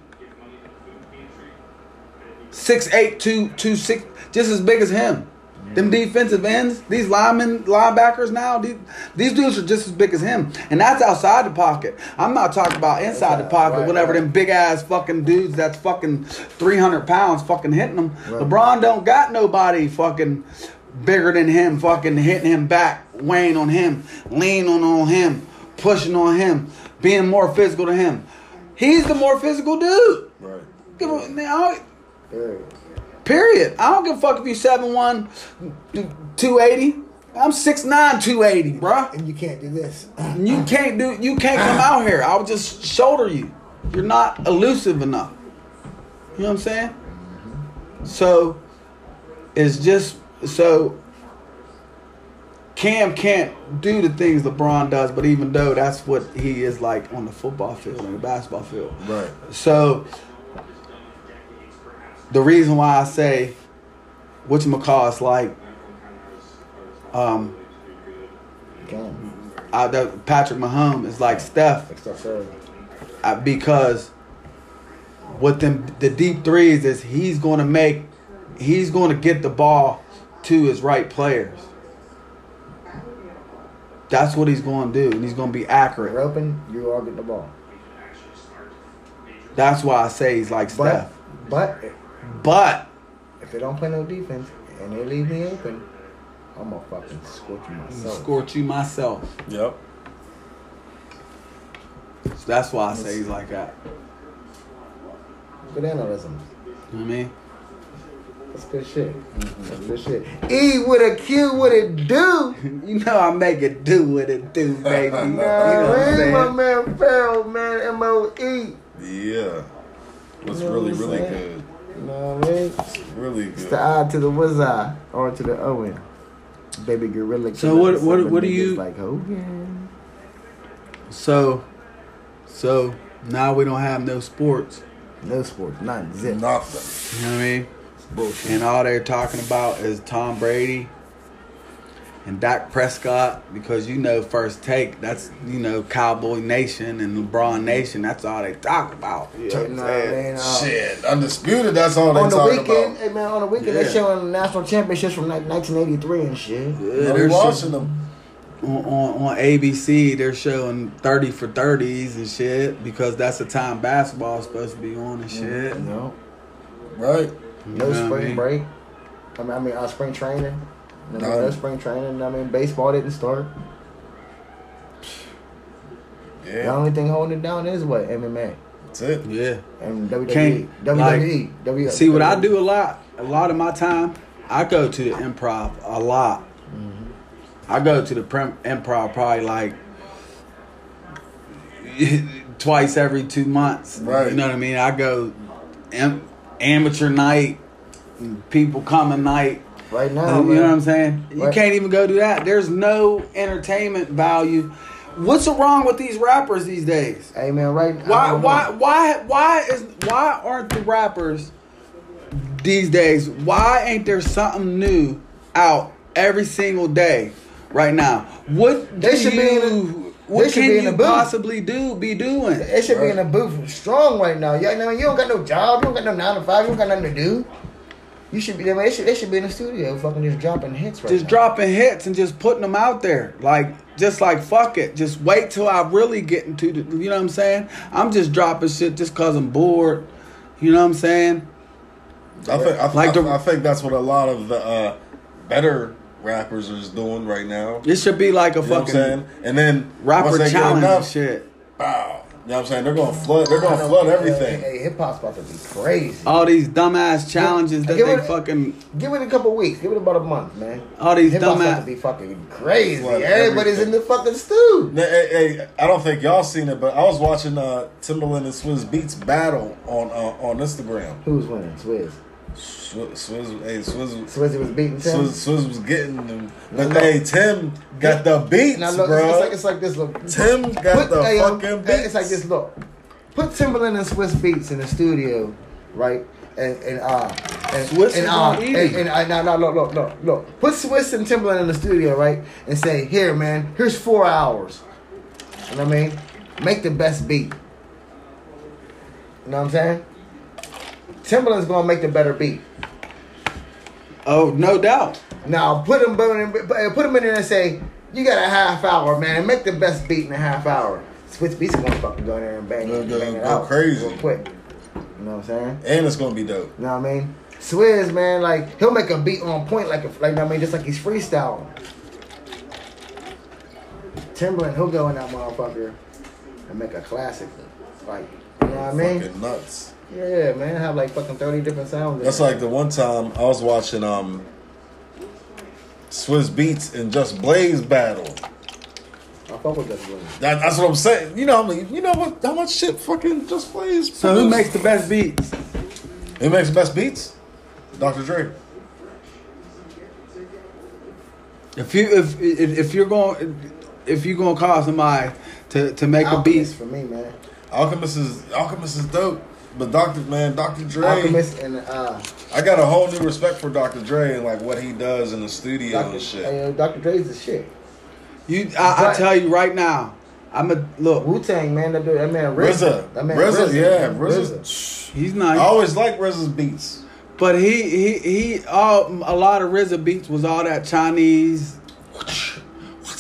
6'8", 260, just as big as him. Them defensive ends, these linebackers now, these dudes are just as big as him. And that's outside the pocket. I'm not talking about inside the pocket, right, whenever them big-ass fucking dudes that's fucking 300 pounds fucking hitting them. Right. LeBron don't got nobody fucking bigger than him fucking hitting him back, weighing on him, leaning on him, pushing on him, being more physical than him. He's the more physical dude. Right. Period. I don't give a fuck if you 7'1", 280. I'm 6'9", 280, bruh. And you can't do this. You can't come out here. I'll just shoulder you. You're not elusive enough. You know what I'm saying? Mm-hmm. So Cam can't do the things LeBron does, but even though that's what he is like on the football field and the basketball field. Right. So the reason why I say whatchamacallit is like Patrick Mahomes is like Steph, because with them the deep threes is he's going to get the ball to his right players. That's what he's going to do, and he's going to be accurate. You're open, you are getting the ball. That's why I say he's like Steph. But if they don't play no defense and they leave me open, I'm going to fucking scorch you myself. Yep. So that's why I say he's like that. Good analyticism. You know what I mean? That's good shit. Mm-hmm. That's good shit. E with a Q, what it do? You know I make it do what it do, baby. You know what I'm saying? My man Pharaoh, man, M-O-E. Yeah. That's really, really good. You know what I mean? It's really good. It's the I to the was I or to the Owen. Baby gorilla. So what do you like? Oh yeah. So now we don't have no sports. No sports, none, zip, nothing. You know what I mean? It's bullshit. And all they're talking about is Tom Brady and Dak Prescott, because First Take, that's Cowboy Nation and LeBron Nation. That's all they talk about. You know what I'm saying? Shit, Undisputed. That's all they talk about. On the weekend, they're showing national championships from like 1983 and shit. Yeah, they're watching them. on ABC, they're showing 30 for 30s and shit because that's the time basketball's supposed to be on and shit. No. Right. No spring break. I mean, spring training. No spring training. I mean, baseball didn't start. Yeah. The only thing holding it down is what? MMA. That's it. Yeah. And WWE. WWE. See, what I do a lot of my time, I go to the improv a lot. I go to the improv probably like twice every 2 months. Right. You know what I mean? I go amateur night, people coming night. Right now, you know what I'm saying? Right. You can't even go do that. There's no entertainment value. What's wrong with these rappers these days? Hey man, right now. Why aren't the rappers these days? Why ain't there something new out every single day? Right now, what can you possibly be doing? It should be in a booth strong right now. You know, you don't got no job, you don't got no 9 to 5, you don't got nothing to do. You should be. They should be in the studio, fucking just dropping hits. Just dropping hits and just putting them out there, like fuck it, just wait till I really get into the. You know what I'm saying? I'm just dropping shit just cause I'm bored. You know what I'm saying? I think that's what a lot of the better rappers is doing right now. This should be like a fucking and then rapper challenge up, shit. Wow, you know what I'm saying? They're gonna flood everything. Hey, hip hop's about to be crazy. All these dumbass challenges give it a couple weeks. Give it about a month, man. All these dumbass about to be fucking crazy. Everybody's in the fucking stew. Hey, I don't think y'all seen it, but I was watching Timbaland and Swizz Beats battle on Instagram. Who's winning, Swizz? Swizz was beating Tim. Swizz was getting them, but Tim got the beats, bro. It's like this look. Tim got fucking beats. It's like this look. Put Timbaland and Swizz Beats in the studio, right? And Swizz look. Put Swizz and Timbaland in the studio, right? And say, here, man, here's 4 hours. You know what I mean? Make the best beat. You know what I'm saying? Timbaland's gonna make the better beat. Oh, no doubt. Now put him in there and say, you got a half hour, man. Make the best beat in a half hour. Swizz Beats gonna fucking go in there and bang it out crazy real quick. You know what I'm saying? And it's gonna be dope. You know what I mean? Swizz, man, like he'll make a beat on point, like you know what I mean, just like he's freestyling. Timbaland, he'll go in that motherfucker and make a classic, like you know what I mean? Fucking nuts. Yeah, man, I have like fucking 30 different sounds. That's like the one time I was watching Swizz Beatz and Just Blaze battle. I fuck with Just Blaze. That's what I'm saying. You know, how much shit fucking Just Blaze. So who makes the best beats? Who makes the best beats? Dr. Dre. If you're gonna call somebody to make Alchemist a beat for me, man. Alchemist is dope. But Dr. Dre, Alchemist and I got a whole new respect for Dr. Dre and like what he does in the studio and shit. Dr. Dre's the shit. I tell you right now, Wu-Tang man, that man RZA. RZA. He's nice. I always like RZA's beats, but a lot of RZA beats was all that Chinese. What's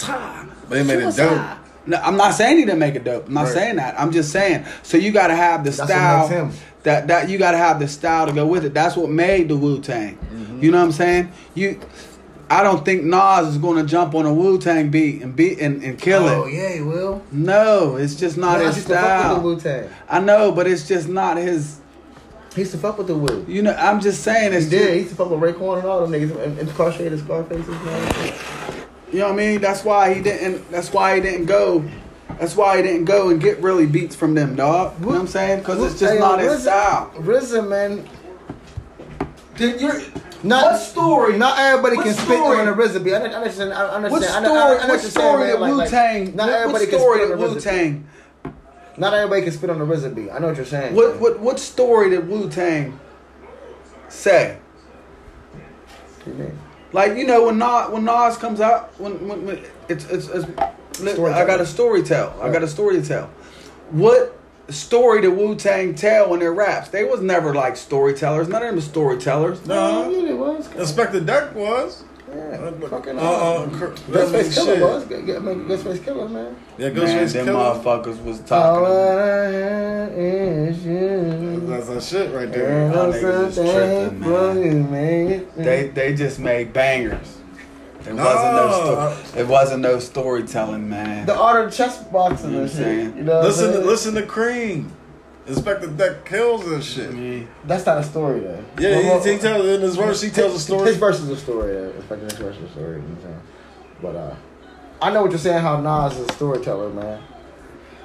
up? They made it dope. No, I'm not saying he didn't make it dope. I'm not saying that. I'm just saying. So you got to have the style that you got to have the style to go with it. That's what made the Wu-Tang. Mm-hmm. You know what I'm saying? I don't think Nas is going to jump on a Wu-Tang beat and kill it. Oh yeah, he will. No, it's just not his style. Fuck with the Wu-Tang. I know, but it's just not his. He used to fuck with the Wu. You know, I'm just saying. He used to fuck with Raekwon and all them niggas and incarcerated Scarface and all. You know what I mean? That's why he didn't go and get really beats from them, dog. You know what I'm saying? Because it's just not his style. RZA, man. Not everybody can spit on a RZA beat. I understand. Not everybody can spit on a RZA beat. I know what you're saying. What story did Wu-Tang say? What do you mean? Like you know when Nas comes out when it's I got a story tell. Right. I got a story to tell. What story did Wu-Tang tell in their raps? They was never like storytellers. None of them were storytellers. No, Respect the Duck was. Yeah, fucking Ghostface Killer was. Ghostface Killer, man. Yeah, Ghostface Killer. Them motherfuckers was talking. That's that shit right there. Niggas is tripping, man. They just made bangers. It wasn't no storytelling, man. The art of chess boxing and shit. You know listen to Cream. Inspector Duck kills and shit. Yeah. That's not a story, though. Yeah, he tells in his verse. He tells a story. His verse is a story. Yeah. Inspector Duck's verse is a story. But I know what you're saying. How Nas is a storyteller, man.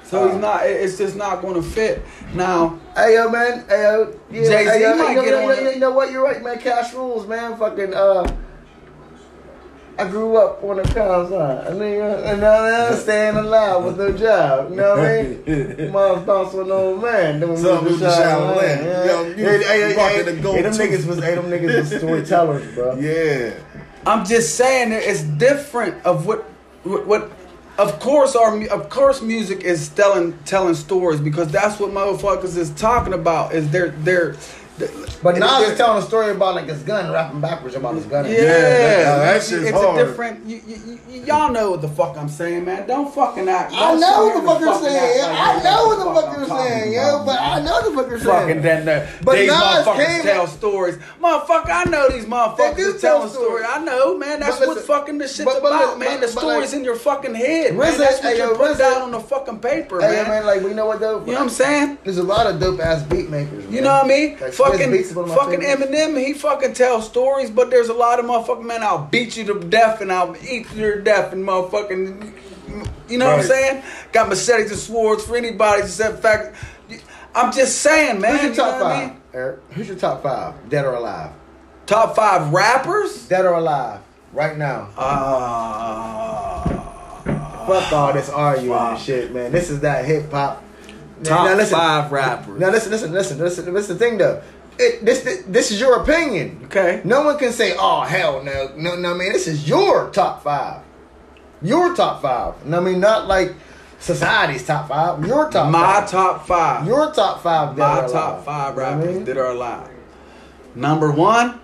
So he's not. It's just not going to fit now. Hey yo, man. Hey yo. Yeah, Jay-Z you know what? You're right, man. Cash rules, man. Fucking I grew up on the pound side. I staying alive with no job. You know what I mean? Mom thoughts with an old man. Them niggas was storytellers, bro. Yeah. I'm just saying that it's different of what of course music is telling stories because that's what motherfuckers is talking about is their But Nas is telling a story about like his gun, rapping backwards about his gun. Yeah, that shit's hard. It's a different. Y'all know what the fuck I'm saying, man. Don't fucking act. I know what the fuck you're saying. I know what the fuck you're saying, yo. But I know the fuck you're saying. Fucking that. But these motherfuckers tell stories, motherfucker. I know these motherfuckers telling stories. I know, man. That's what fucking the shit's about, man. The story's in your fucking head, man. That's what you put down on the fucking paper, man. Hey, man, like we know what though. You know what I'm saying? There's a lot of dope ass beat makers. You know what I mean? Fucking Eminem, he fucking tells stories, but there's a lot of motherfucking man. I'll beat you to death and I'll eat you to death and motherfucking, you know right. What I'm saying? Got machetes and swords for anybody except fact. I'm just saying, man. Who's your top five, I mean? Eric? Who's your top five, dead or alive? Top five rappers, dead or alive, right now. Fuck all this arguing and shit, man. This is that hip hop. Top five rappers. Now listen. This is the thing though. This is your opinion. Okay. No one can say, oh hell no. No, I mean this is your top five. Your top five. No, I mean not like society's top five. Your top five. My top five. Your top five that are alive. My top five rappers that are alive. Number one,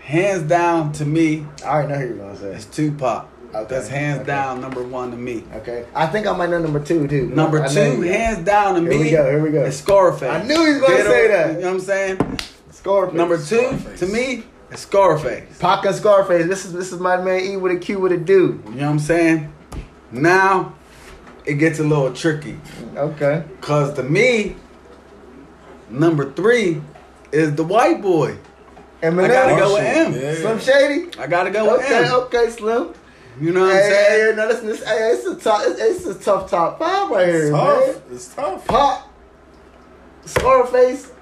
hands down to me. I already know who you're gonna say. It's Tupac. Okay. That's hands down number one to me. Okay, I think I might know number two too. Number two, hands down to me. Here we go. It's Scarface. I knew he was going to say that. You know what I'm saying? Scarface. Number two to me, it's Scarface. Pac and Scarface. This is my man E with a Q with a dude. You know what I'm saying? Now it gets a little tricky. Okay. Cause to me, number three is the white boy. Eminem. I gotta go with M. Yeah. Slim Shady. I gotta go with M. Okay, Slim. You know what I'm saying? No, listen, it's a tough top five right here, man. It's tough. Pop, Scarface,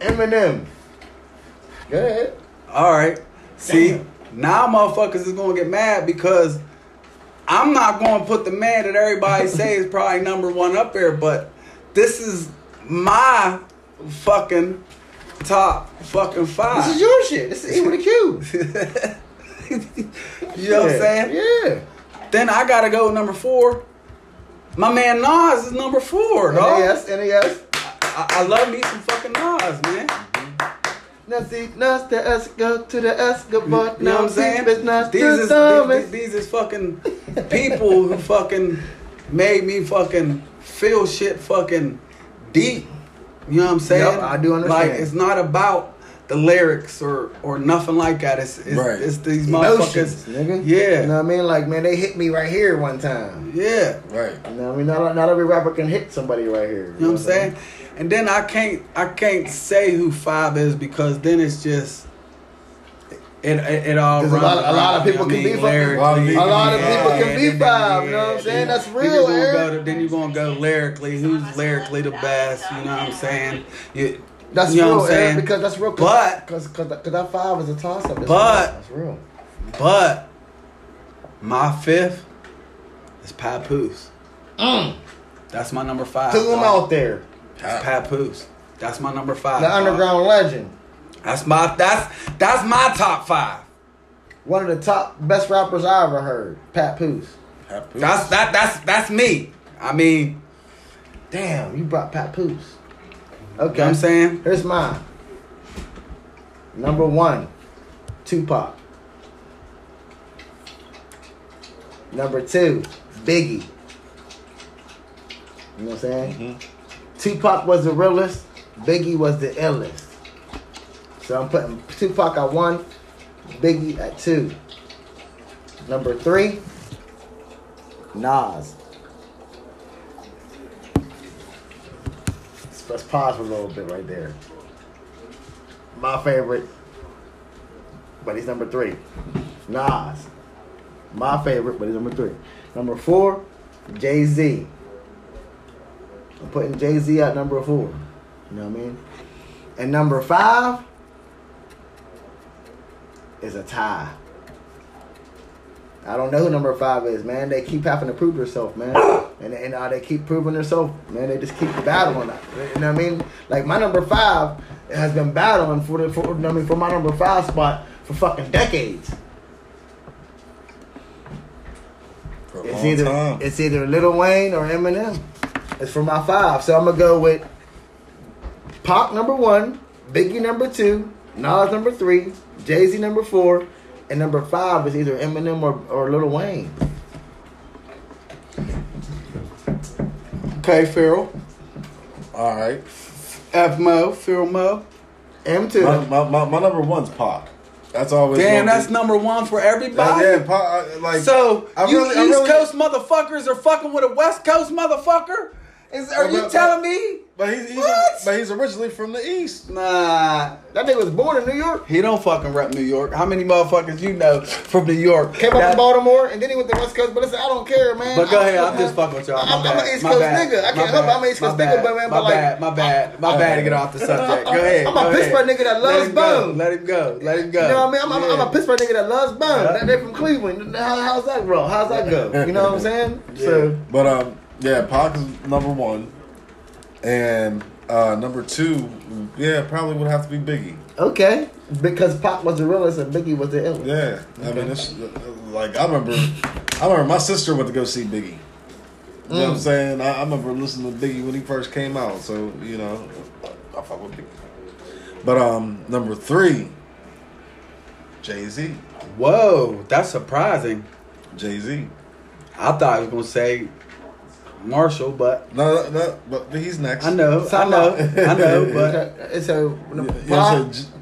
Eminem. Go ahead. All right. See, now motherfuckers is going to get mad because I'm not going to put the man that everybody says is probably number one up there, but this is my fucking top fucking five. This is your shit. This is E with a Q. You know what I'm saying? Yeah. Then I gotta go with number four. My man Nas is number four, dog. NES. I love me some fucking Nas, man. Nas to us, go to the Escobar. You know what I'm saying? These is fucking people who fucking made me fucking feel shit fucking deep. You know what I'm saying? Yep, I do understand. Like, it's not about the lyrics or nothing like that. It's these motherfuckers. Nigga. Yeah. You know what I mean? Like, man, they hit me right here one time. Yeah. Right. You know what I mean? Not every rapper can hit somebody right here. You know what I'm saying? And then I can't say who five is because then it's just it all runs. A lot of people can be five. A lot of people can be five. You know what I'm saying? That's real. Then you're gonna go lyrically. Who's lyrically the best? You know what I'm saying? That's real, what I'm saying? Because that's real. Because that five is a toss-up. That's real. But my fifth is Papoose. That's my number five. Threw him out there. That's Papoose. That's my number five. The underground legend. That's my top five. One of the top best rappers I ever heard, Papoose. That's me. I mean, damn, you brought Papoose. Okay. You know what I'm saying? Here's mine. Number one, Tupac. Number two, Biggie. You know what I'm saying? Mm-hmm. Tupac was the realest. Biggie was the illest. So I'm putting Tupac at one, Biggie at two. Number three, Nas. Let's pause for a little bit right there. My favorite, but he's number three. Nas. My favorite, but he's number three. Number four, Jay-Z. I'm putting Jay-Z at number four. You know what I mean? And number five is a tie. I don't know who number five is, man. They keep having to prove themselves, man. And they keep proving themselves, man. They just keep battling. You know what I mean? Like, my number five has been battling for my number five spot for fucking decades. For a long time. It's either Lil Wayne or Eminem. It's for my five. So I'm going to go with Pac number one, Biggie number two, Nas number three, Jay-Z number four, and number five is either Eminem or Lil Wayne. Okay, Pharaoh. All right. F Mo, Pharaoh Moe. M2. My number one's Pac. That's always. Damn, that's number one for everybody. Yeah, Pac. Like, so East Coast motherfuckers are fucking with a West Coast motherfucker. Are you telling me? But he's originally from the East. Nah. That nigga was born in New York. He don't fucking rep New York. How many motherfuckers you know from New York? Came up in Baltimore, and then he went to the West Coast. But listen, I don't care, man. But go ahead. I'm just fucking with y'all. I'm an East Coast nigga. I can't help it. I'm an East Coast nigga, but man. My bad to get off the subject. Go ahead. I'm a Pittsburgh nigga that loves bone. Let him go. You know what I mean? I'm a Pittsburgh nigga that loves bone. They're from Cleveland. How's that roll? How's that go? You know what I'm saying? So, but yeah, Pac is number one. And number two, yeah, probably would have to be Biggie. Okay, because Pac was the realest and Biggie was the illest. Yeah, okay. I mean, it's, like I remember my sister went to go see Biggie. You know what I'm saying? I remember listening to Biggie when he first came out. So you know, I fuck with Biggie. But number three, Jay-Z. Whoa, that's surprising. Jay-Z. I thought I was gonna say Marshall, but no, but he's next. I know, but so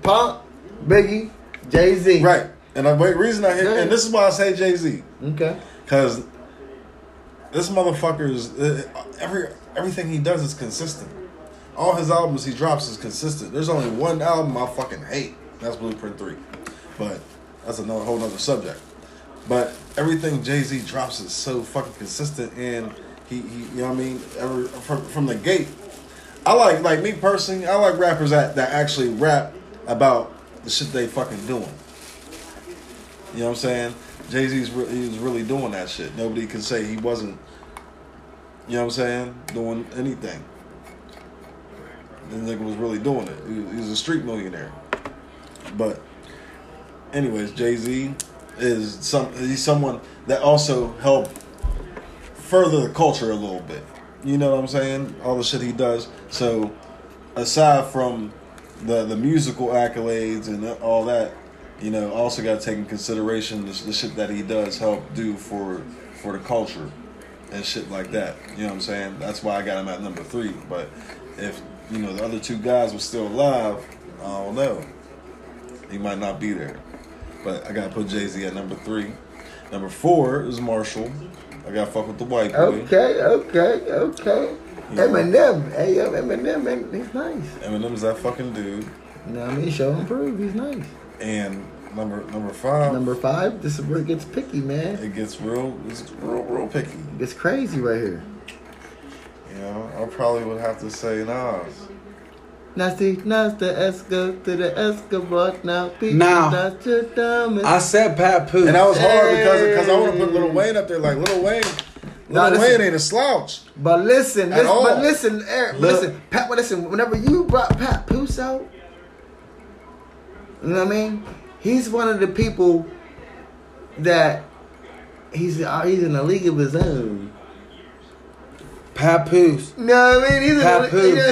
Pac, Biggie, Jay-Z, right? And the reason I hit, and this is why I say Jay-Z, okay? Because this motherfucker is everything he does is consistent. All his albums he drops is consistent. There's only one album I fucking hate. That's Blueprint 3, but that's another whole other subject. But everything Jay-Z drops is so fucking consistent and. He, you know what I mean? From the gate. I like me personally, I like rappers that actually rap about the shit they fucking doing. You know what I'm saying? Jay-Z's he was really doing that shit. Nobody can say he wasn't, you know what I'm saying, doing anything. The nigga was really doing it. He was a street millionaire. But anyways, Jay-Z is someone that also helped further the culture a little bit. You know what I'm saying? All the shit he does. So, aside from the musical accolades and all that, you know, also got to take in consideration the shit that he does help do for the culture and shit like that. You know what I'm saying? That's why I got him at number three. But if, you know, the other two guys were still alive, I don't know. He might not be there. But I got to put Jay-Z at number three. Number four is Marshall. I gotta fuck with the white boy. Okay. Yeah. Eminem. Hey, yo, Eminem, he's nice. Eminem's that fucking dude. You know what I mean? Show and prove. He's nice. And number five. Number five, this is where it gets picky, man. It's real picky. It's crazy right here. You know, I probably would have to say Nas. Nas the Esco to the Escobar. Now, I said Papoose. And that was hard because I want to put Lil Wayne up there. Like, Lil Wayne ain't a slouch. But listen, Eric, listen, whenever you brought Papoose out, you know what I mean? He's one of the people that he's in a league of his own. Papoose. You know what I mean?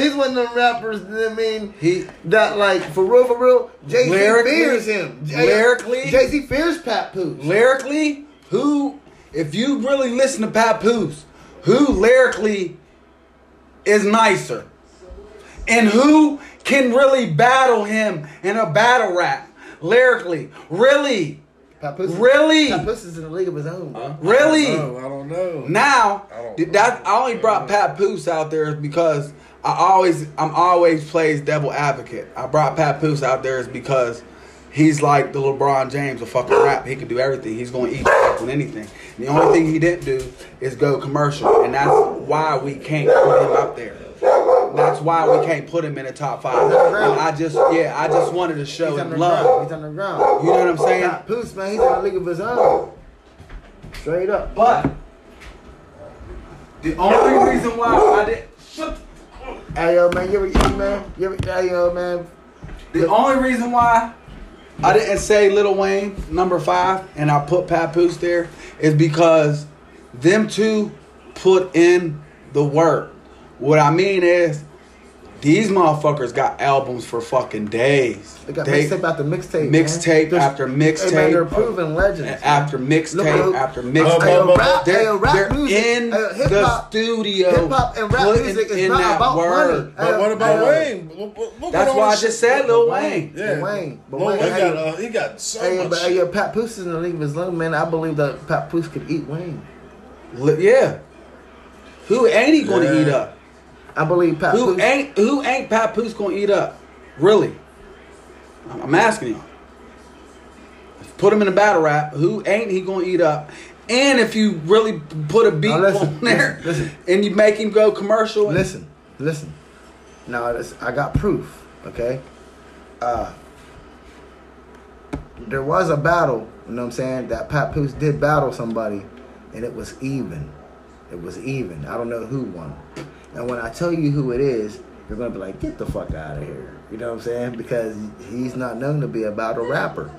He's one of them rappers, you know what I mean? For real, Jay-Z fears him. Lyrically. Jay-Z fears Papoose. Lyrically, who if you really listen to Papoose, who lyrically is nicer and who can really battle him in a battle rap lyrically, really? Papoose, really? Papoose is in a league of his own. Really? I don't know. I only brought Papoose out there because I'm always plays devil advocate. I brought Papoose out there is because he's like the LeBron James of fucking rap. He can do everything. He's gonna eat fucking anything. And the only thing he didn't do is go commercial, and that's why we can't put him out there. That's why we can't put him in the top five. I just wanted to show him love. He's on the ground. You know what I'm saying? Papoose, man, he's on the league of his own. Straight up. But the only reason why I didn't. Hey yo, man, you ever, man. The only reason why I didn't say Lil Wayne number 5 and I put Papoose there is because them two put in the work. What I mean is, these motherfuckers got albums for fucking days. They got mixtape after mixtape. Mixtape after mixtape. Man, they're proven legends. After mixtape after mixtape. They're in the studio. Hip hop and rap music is not about money. But what about Wayne? That's why I just said Lil Wayne. Yeah. Wayne. He got so much. Hey, Papoose is in the league of his own, man. I believe that Papoose could eat Wayne. Yeah. Who ain't he going to eat up? I believe Papoose. Who ain't Papoose gonna eat up? Really? I'm asking you. Put him in a battle rap. Who ain't he gonna eat up? And if you really put a beat on there, and you make him go commercial. Listen. Now I got proof. Okay. There was a battle. You know what I'm saying? That Papoose did battle somebody, and it was even. I don't know who won. And when I tell you who it is, you're going to be like, get the fuck out of here. You know what I'm saying? Because he's not known to be a battle rapper.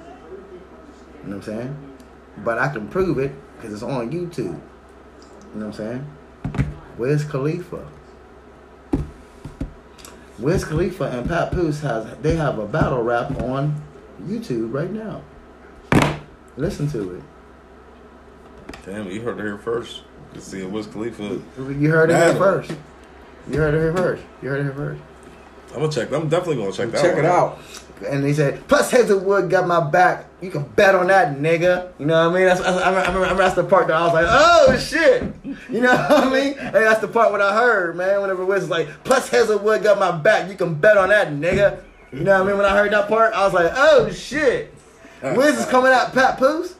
You know what I'm saying? But I can prove it because it's on YouTube. You know what I'm saying? Wiz Khalifa and Papoose, they have a battle rap on YouTube right now. Listen to it. Damn, you heard it here first. Let's see, it was Khalifa. You heard it here first. I'm definitely gonna check that out. And he said, plus Hazelwood got my back. You can bet on that, nigga. You know what I mean? I remember that's the part that I was like, oh shit. You know what I mean? And that's the part what I heard, man. Whenever Wiz was like, plus Hazelwood got my back. You can bet on that, nigga. You know what I mean? When I heard that part, I was like, oh shit. Wiz is coming out Papoose.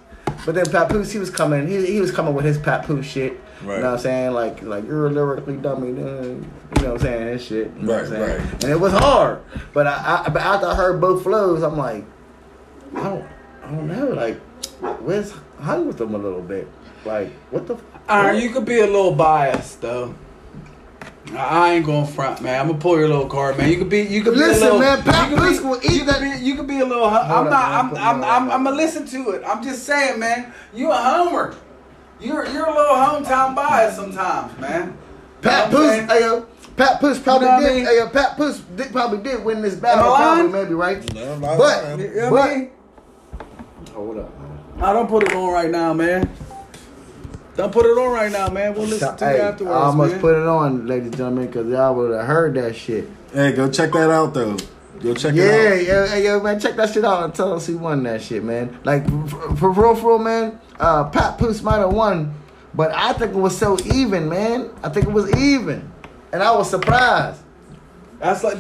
But then Papoose, he was coming with his Papoose shit. Right. You know what I'm saying? Like you're a lyrically dummy, dude. You know what I'm saying? That shit. You know what I'm saying? Right. And it was hard. But but after I heard both flows, I'm like, I don't know. Like, where's hung with them a little bit? Like, what the fuck? You could be a little biased though. I ain't gonna front, man. I'm gonna pull your little card, man. You could be a little, man. Papoose will eat that. You could be a little. I'm gonna listen to it. I'm just saying, man. You a homer. You're a little hometown bias sometimes, man. Papoose probably did win this battle. Probably, maybe, right? No, but you know what I mean? Hold up, man. I don't put it on right now, man. Don't put it on right now, man. We'll listen to it afterwards, man. I almost put it on, ladies and gentlemen, because y'all would have heard that shit. Hey, go check that out, though. Go check it out. Yeah, man, check that shit out and tell us who won that shit, man. Like, for real, man, Papoose might have won, but I think it was so even, man. And I was surprised. Surprised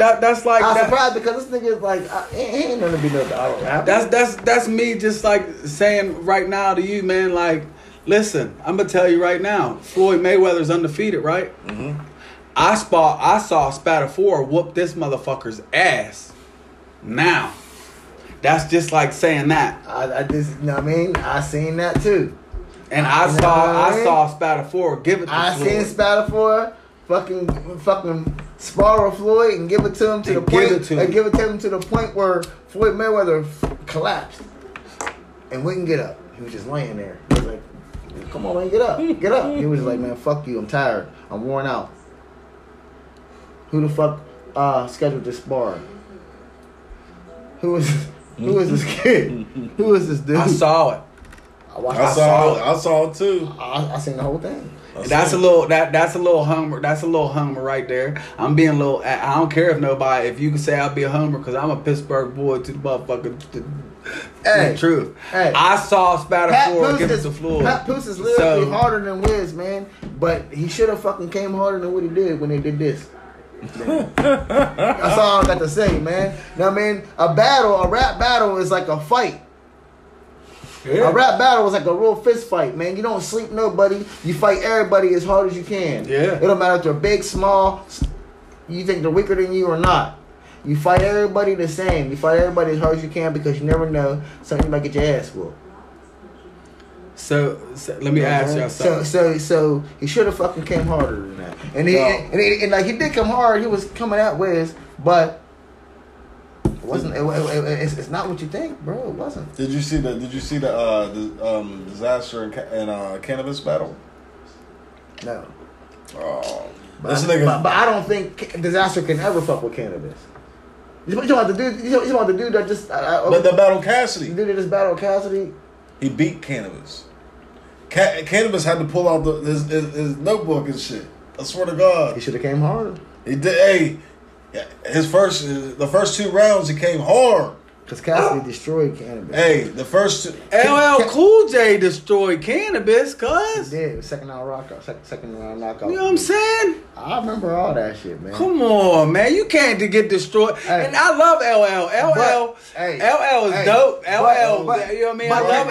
because this nigga is like, he ain't gonna be no dog rapper. That's me just, like, saying right now to you, man, like, listen, I'm gonna tell you right now. Floyd Mayweather's undefeated, right? Mm-hmm. I saw Spatafora whoop this motherfucker's ass. Now, that's just like saying that. I just, you know what I mean? I seen that too, and I saw Spatafora give it to Floyd. I seen Spatafora fucking spar with Floyd and give it to him to the point where Floyd Mayweather collapsed and wouldn't get up. He was just laying there. He was like, come on, man, get up. He was like, man, fuck you, I'm tired, I'm worn out. Who the fuck scheduled this bar? Who is this kid? Who is this dude? I saw it. I saw it too. I seen the whole thing. That's a little homer right there. I'm being a little. I don't care if you can say I'll be a homer because I'm a Pittsburgh boy to the motherfucker. The truth. Hey, I saw Spatterford give us the floor. Pat Poose is literally harder than Wiz, man. But he should have fucking came harder than what he did when they did this. That's all I got to say, man. Now, man, a rap battle is like a fight. Yeah. A rap battle is like a real fist fight, man. You don't sleep nobody. You fight everybody as hard as you can. Yeah. It don't matter if they're big, small, you think they're weaker than you or not. You fight everybody the same. You fight everybody as hard as you can because you never know. Something might get your ass whooped. So let me ask y'all something. So he should have fucking came harder than that. And he did come hard. He was coming at Wiz, but it's not what you think, bro. It wasn't. Did you see the disaster and cannabis battle? No. Oh. But I don't think disaster can ever fuck with cannabis. You don't have to do that. But the battle Cassidy. You did this battle Cassidy. He beat cannabis. Cannabis had to pull out his notebook and shit. I swear to God, he should have came harder. He did. Hey, the first two rounds he came hard. Because Cassidy destroyed cannabis. Hey, the first two... LL Cool J destroyed cannabis, cuz. He did. Second round knockout. You know what I'm saying? I remember all that shit, man. Come on, man. You can't get destroyed. Hey. And I love LL. LL is dope. LL, you know what I mean? I love LL,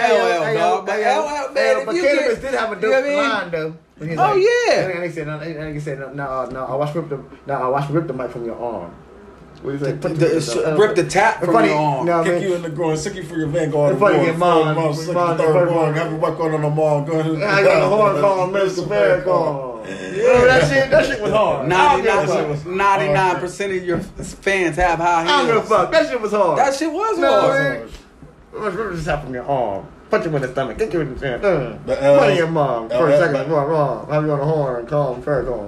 dog. But LL, man... But cannabis did have a dope line, though. Oh, yeah. And he said, no, I watched rip the mic from your arm. What do you think? Rip the tap from your arm. No, kick you in the groin. Sick you for your vanguard. Everybody get mom. Sick the third one. Have you work on the mall. Go ahead. I got the horn call. Mr. Barrett call. Yeah, that shit was hard. 99% of your fans have high hands. I don't give a fuck. That shit was hard. That shit was hard. Rip the tap from your arm. Punch him in the stomach. Kick him in the chin. What your mom? First, second, one wrong. Have you on the horn call. Third call.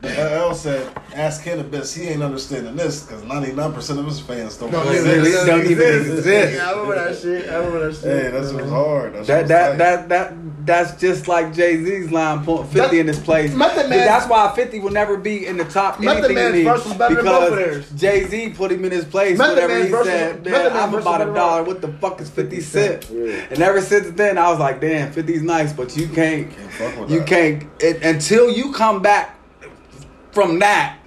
The LL said, ask cannabis. He ain't understanding this because 99% of his fans don't even exist. Yeah, I remember that shit. Hey, that shit was hard. That's just like Jay-Z's line, point 50 in this place. That's why 50 will never be in the top anything in these because Jay-Z put him in his place. Whatever he said, man, I'm about $1. What the fuck is 50 Cent? Yeah. And ever since then, I was like, damn, 50's nice, but you can't fuck with that. Until you come back from that,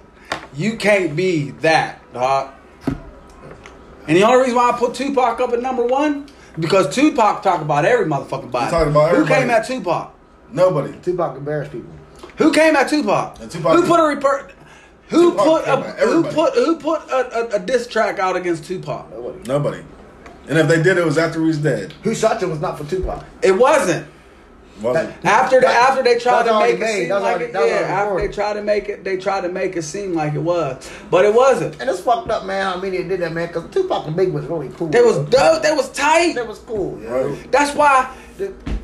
you can't be that, dog. And the only reason why I put Tupac up at number one, because Tupac talked about every motherfucking body. Who came at Tupac? Nobody. Tupac embarrassed people. Who came at Tupac? Who put a diss track out against Tupac? Nobody. And if they did, it was after he was dead. Who shot him was not for Tupac. It wasn't. After they tried to make it seem like it, they tried to make it seem like it was, but it wasn't. And it's fucked up, man. How many did that, man? Because Tupac and Big was really cool. They was dope. They was tight. They was cool. Right. That's why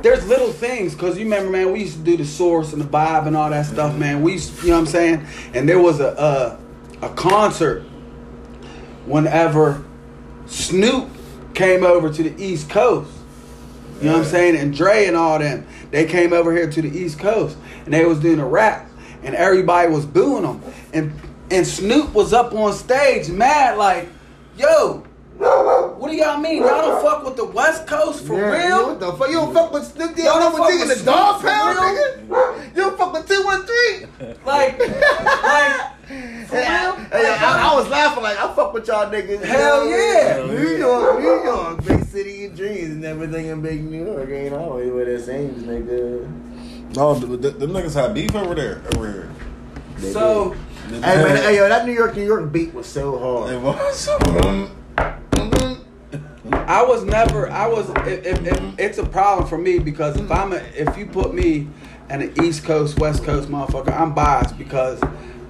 there's little things. Because you remember, man, we used to do the Source and the Vibe and all that stuff, man. You know what I'm saying? And there was a concert whenever Snoop came over to the East Coast. You know what I'm saying? And Dre and all them, they came over here to the East Coast and they was doing a rap and everybody was booing them. And Snoop was up on stage mad like, yo, what do y'all mean? Y'all don't fuck with the West Coast for real? What the fuck? You don't fuck with Snoop? Y'all don't fuck with the dog pound, nigga? You don't fuck with 213? Like... I was laughing like I fuck with y'all niggas. Hell yeah, New York, big city of dreams and everything in big New York ain't always where that seems, nigga. No, them niggas had beef over here. They so, hey man, that New York beat was so hard. It was. I was never. It's a problem for me because if you put me in an East Coast, West Coast motherfucker, I'm biased because.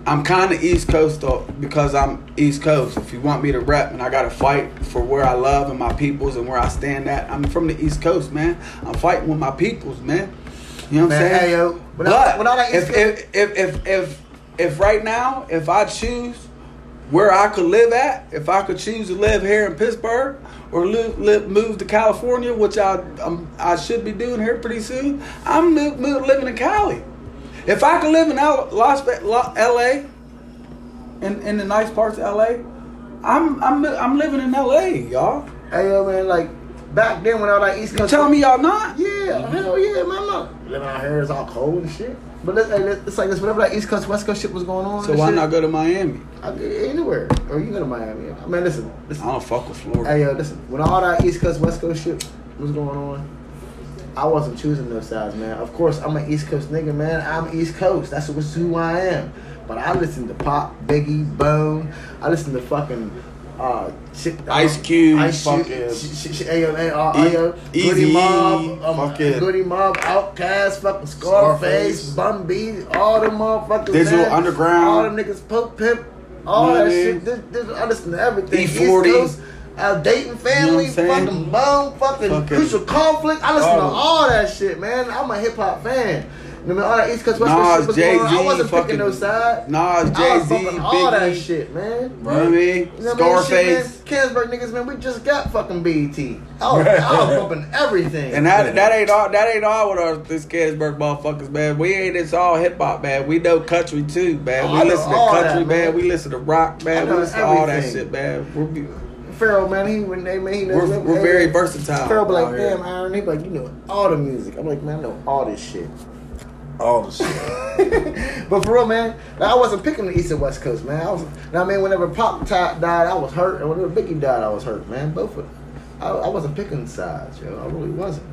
I'm kind of East Coast though, because I'm East Coast. If you want me to rap and I got to fight for where I love and my peoples and where I stand at, I'm from the East Coast, man. I'm fighting with my peoples, man. You know what I'm saying? Hey, yo. But if right now, if I choose where I could live at, if I could choose to live here in Pittsburgh or move to California, which I should be doing here pretty soon, I'm living in Cali. If I could live in L.A., in the nice parts of L.A., I'm living in L.A., y'all. Hey, yo, man, like, back then when I was like East Coast. You telling me y'all not? Yeah, hell yeah, man, look. Living out here is all cold and shit. But it's like this, whatever that East Coast, West Coast shit was going on. So why not go to Miami? Anywhere. Or you can go to Miami. I mean, listen. I don't fuck with Florida. Hey, yo, listen. When all that East Coast, West Coast shit was going on, I wasn't choosing those sides, man. Of course, I'm an East Coast nigga, man. I'm East Coast. That's who I am. But I listen to Pop, Biggie, Bone. I listen to fucking... Ice Cube, Goody Mob, Goody Mob, Outkast, fucking Scarface, Bum B, all them motherfuckers. Digital Underground, all them niggas, Pope Pimp, all that shit. I listen to everything. E40, our Dayton Family, fucking Bone, fucking Crucial Conflict. I listen to all that shit, man. I'm a hip hop fan. I mean, all that East Coast, West Coast shit was going on. I wasn't picking no side. Nas, Jay-Z, Biggie, all that shit, man. Right. You know what I mean? Scarface. Kansasburg niggas, man, we just got fucking BET. I was bumping everything. And that ain't all with these Kansasburg motherfuckers, man. We ain't it's all hip-hop, man. We know country, too, man. We listen to country, man. We listen to rock, man. We listen to all that shit, man. We're beautiful. Pharaoh, man, we're very versatile. Pharaoh be like, damn, Iron. He be like, you know all the music. I'm like, man, I know all this shit. All the shit. But for real, man, I wasn't picking the East and West Coast, man. Whenever Pop died, I was hurt. And whenever Biggie died, I was hurt, man. Both of them. I wasn't picking sides, yo. I really wasn't.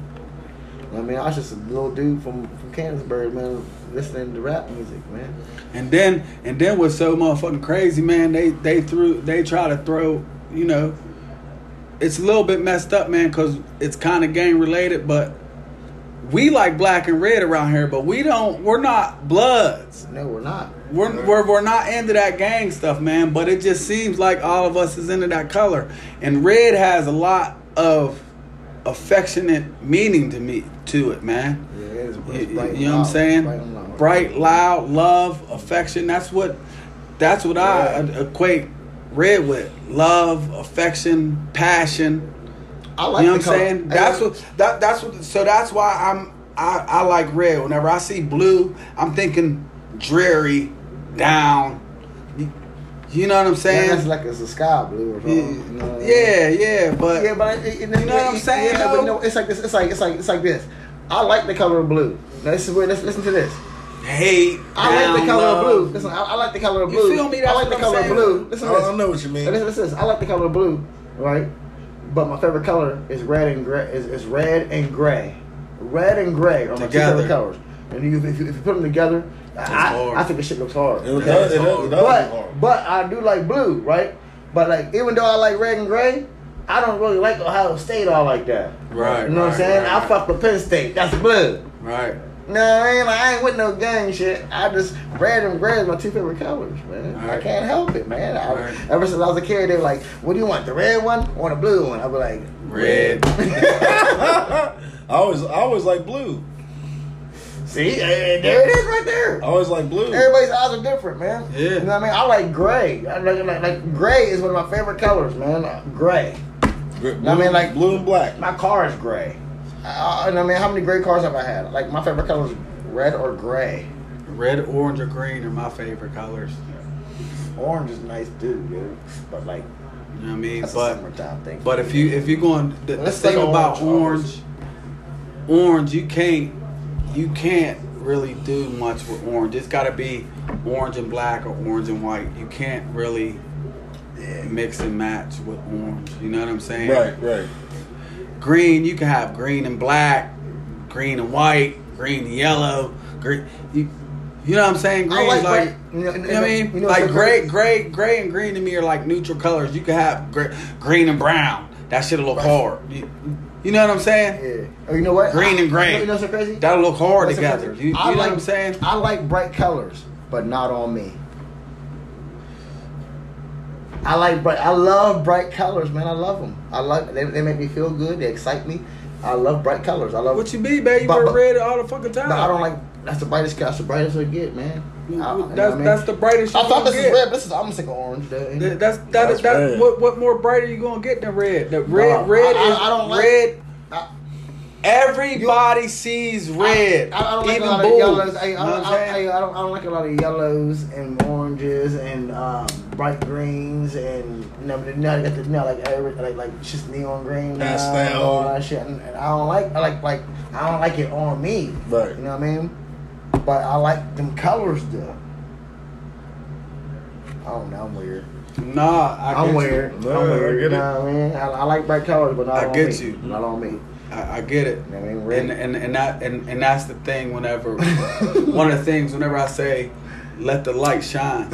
I mean, I was just a little dude from Kansasburg, man, listening to rap music, man. And then what's so motherfucking crazy, man, they try to throw, you know, it's a little bit messed up, man, because it's kind of gang related, but we like black and red around here, but we're not bloods. No, we're not. We're not into that gang stuff, man, but it just seems like all of us is into that color. And red has a lot of affectionate meaning to it, man. Yeah, it is. You know what I'm saying? Bright, loud, love, affection. That's what I equate red with. Love, affection, passion. I like, you know what I'm saying? That's why I like red. Whenever I see blue, I'm thinking dreary, down. You know what I'm saying? Yeah, that's like it's a sky blue or something. But you know what I'm saying? Yeah, but no, it's like this. It's like this. I like the color of blue. Now, this is weird. Let's listen to this. I like the color of blue. Listen, I like the color of blue. You feel me? That's I like the color of blue. Listen, I don't know what you mean. Listen, I like the color of blue. Right. But my favorite color is red and gray. Red and gray are my two favorite colors. And if you put them together, I think this shit looks hard. It does look hard. But I do like blue, right? But like even though I like red and gray, I don't really like Ohio State all like that. Right. You know what I'm saying? Right. I fuck with Penn State. That's blue. Right. No, I ain't with no gang shit. I just red and gray is my two favorite colors, man. Right. I can't help it, man. Ever since I was a kid, they were like, "What do you want? The red one or the blue one?" I was like, "Red." I always like blue. See, there it is, right there. I always like blue. Everybody's eyes are different, man. Yeah. You know what I mean? I like gray. I like gray is one of my favorite colors, man. Gray. Blue, you know what I mean, like blue and black. My car is gray. I mean, how many gray cars have I had? Like, my favorite color is red or gray. Red, orange, or green are my favorite colors. Orange is nice, dude. But like, you know what I mean. That's a summertime thing. But if you going, the thing about orange, you can't really do much with orange. It's got to be orange and black or orange and white. You can't really mix and match with orange. You know what I'm saying? Right. Green, you can have green and black, green and white, green and yellow, green. You know what I'm saying? Green is like, you know what I mean? Like gray and green to me are like neutral colors. You can have green and brown. That shit'll look hard. You know what I'm saying? Yeah. Oh, you know what? Green and gray. You know what's so crazy? That'll look hard together. So you know what I'm saying? I like bright colors, but not on me. I love bright colors, man. I love them. They make me feel good. They excite me. I love bright colors. I love. What you mean, baby? You wear red all the fucking time. But I don't like. That's the brightest color. That's the brightest it'll get, man. That's the brightest. I thought this is red. But this is almost like orange. That's what more brighter you gonna get than red? The red, I don't like red. Everybody sees red. I don't like a lot of yellows and oranges and bright greens and like it's just neon green. That's that all that shit. And I don't like it on me. Right. You know what I mean? But I like them colors though. I don't know. I'm weird. Nah, I'm weird. No, I'm weird. You know what I mean? I like bright colors, but not on me. I get you. Not on me. I get it, I mean, really? and that's the thing. Whenever one of the things, whenever I say, "Let the light shine,"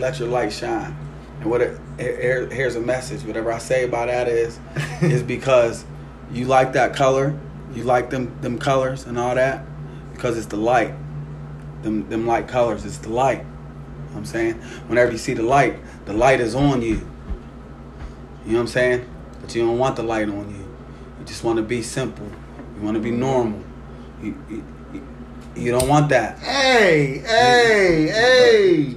let your light shine. And what here's a message. Whatever I say about that is because you like that color, you like them colors and all that, because it's the light. Them light colors, it's the light. You know what I'm saying, whenever you see the light is on you. You know what I'm saying, but you don't want the light on you. Just want to be simple. You want to be normal. You don't want that. Hey.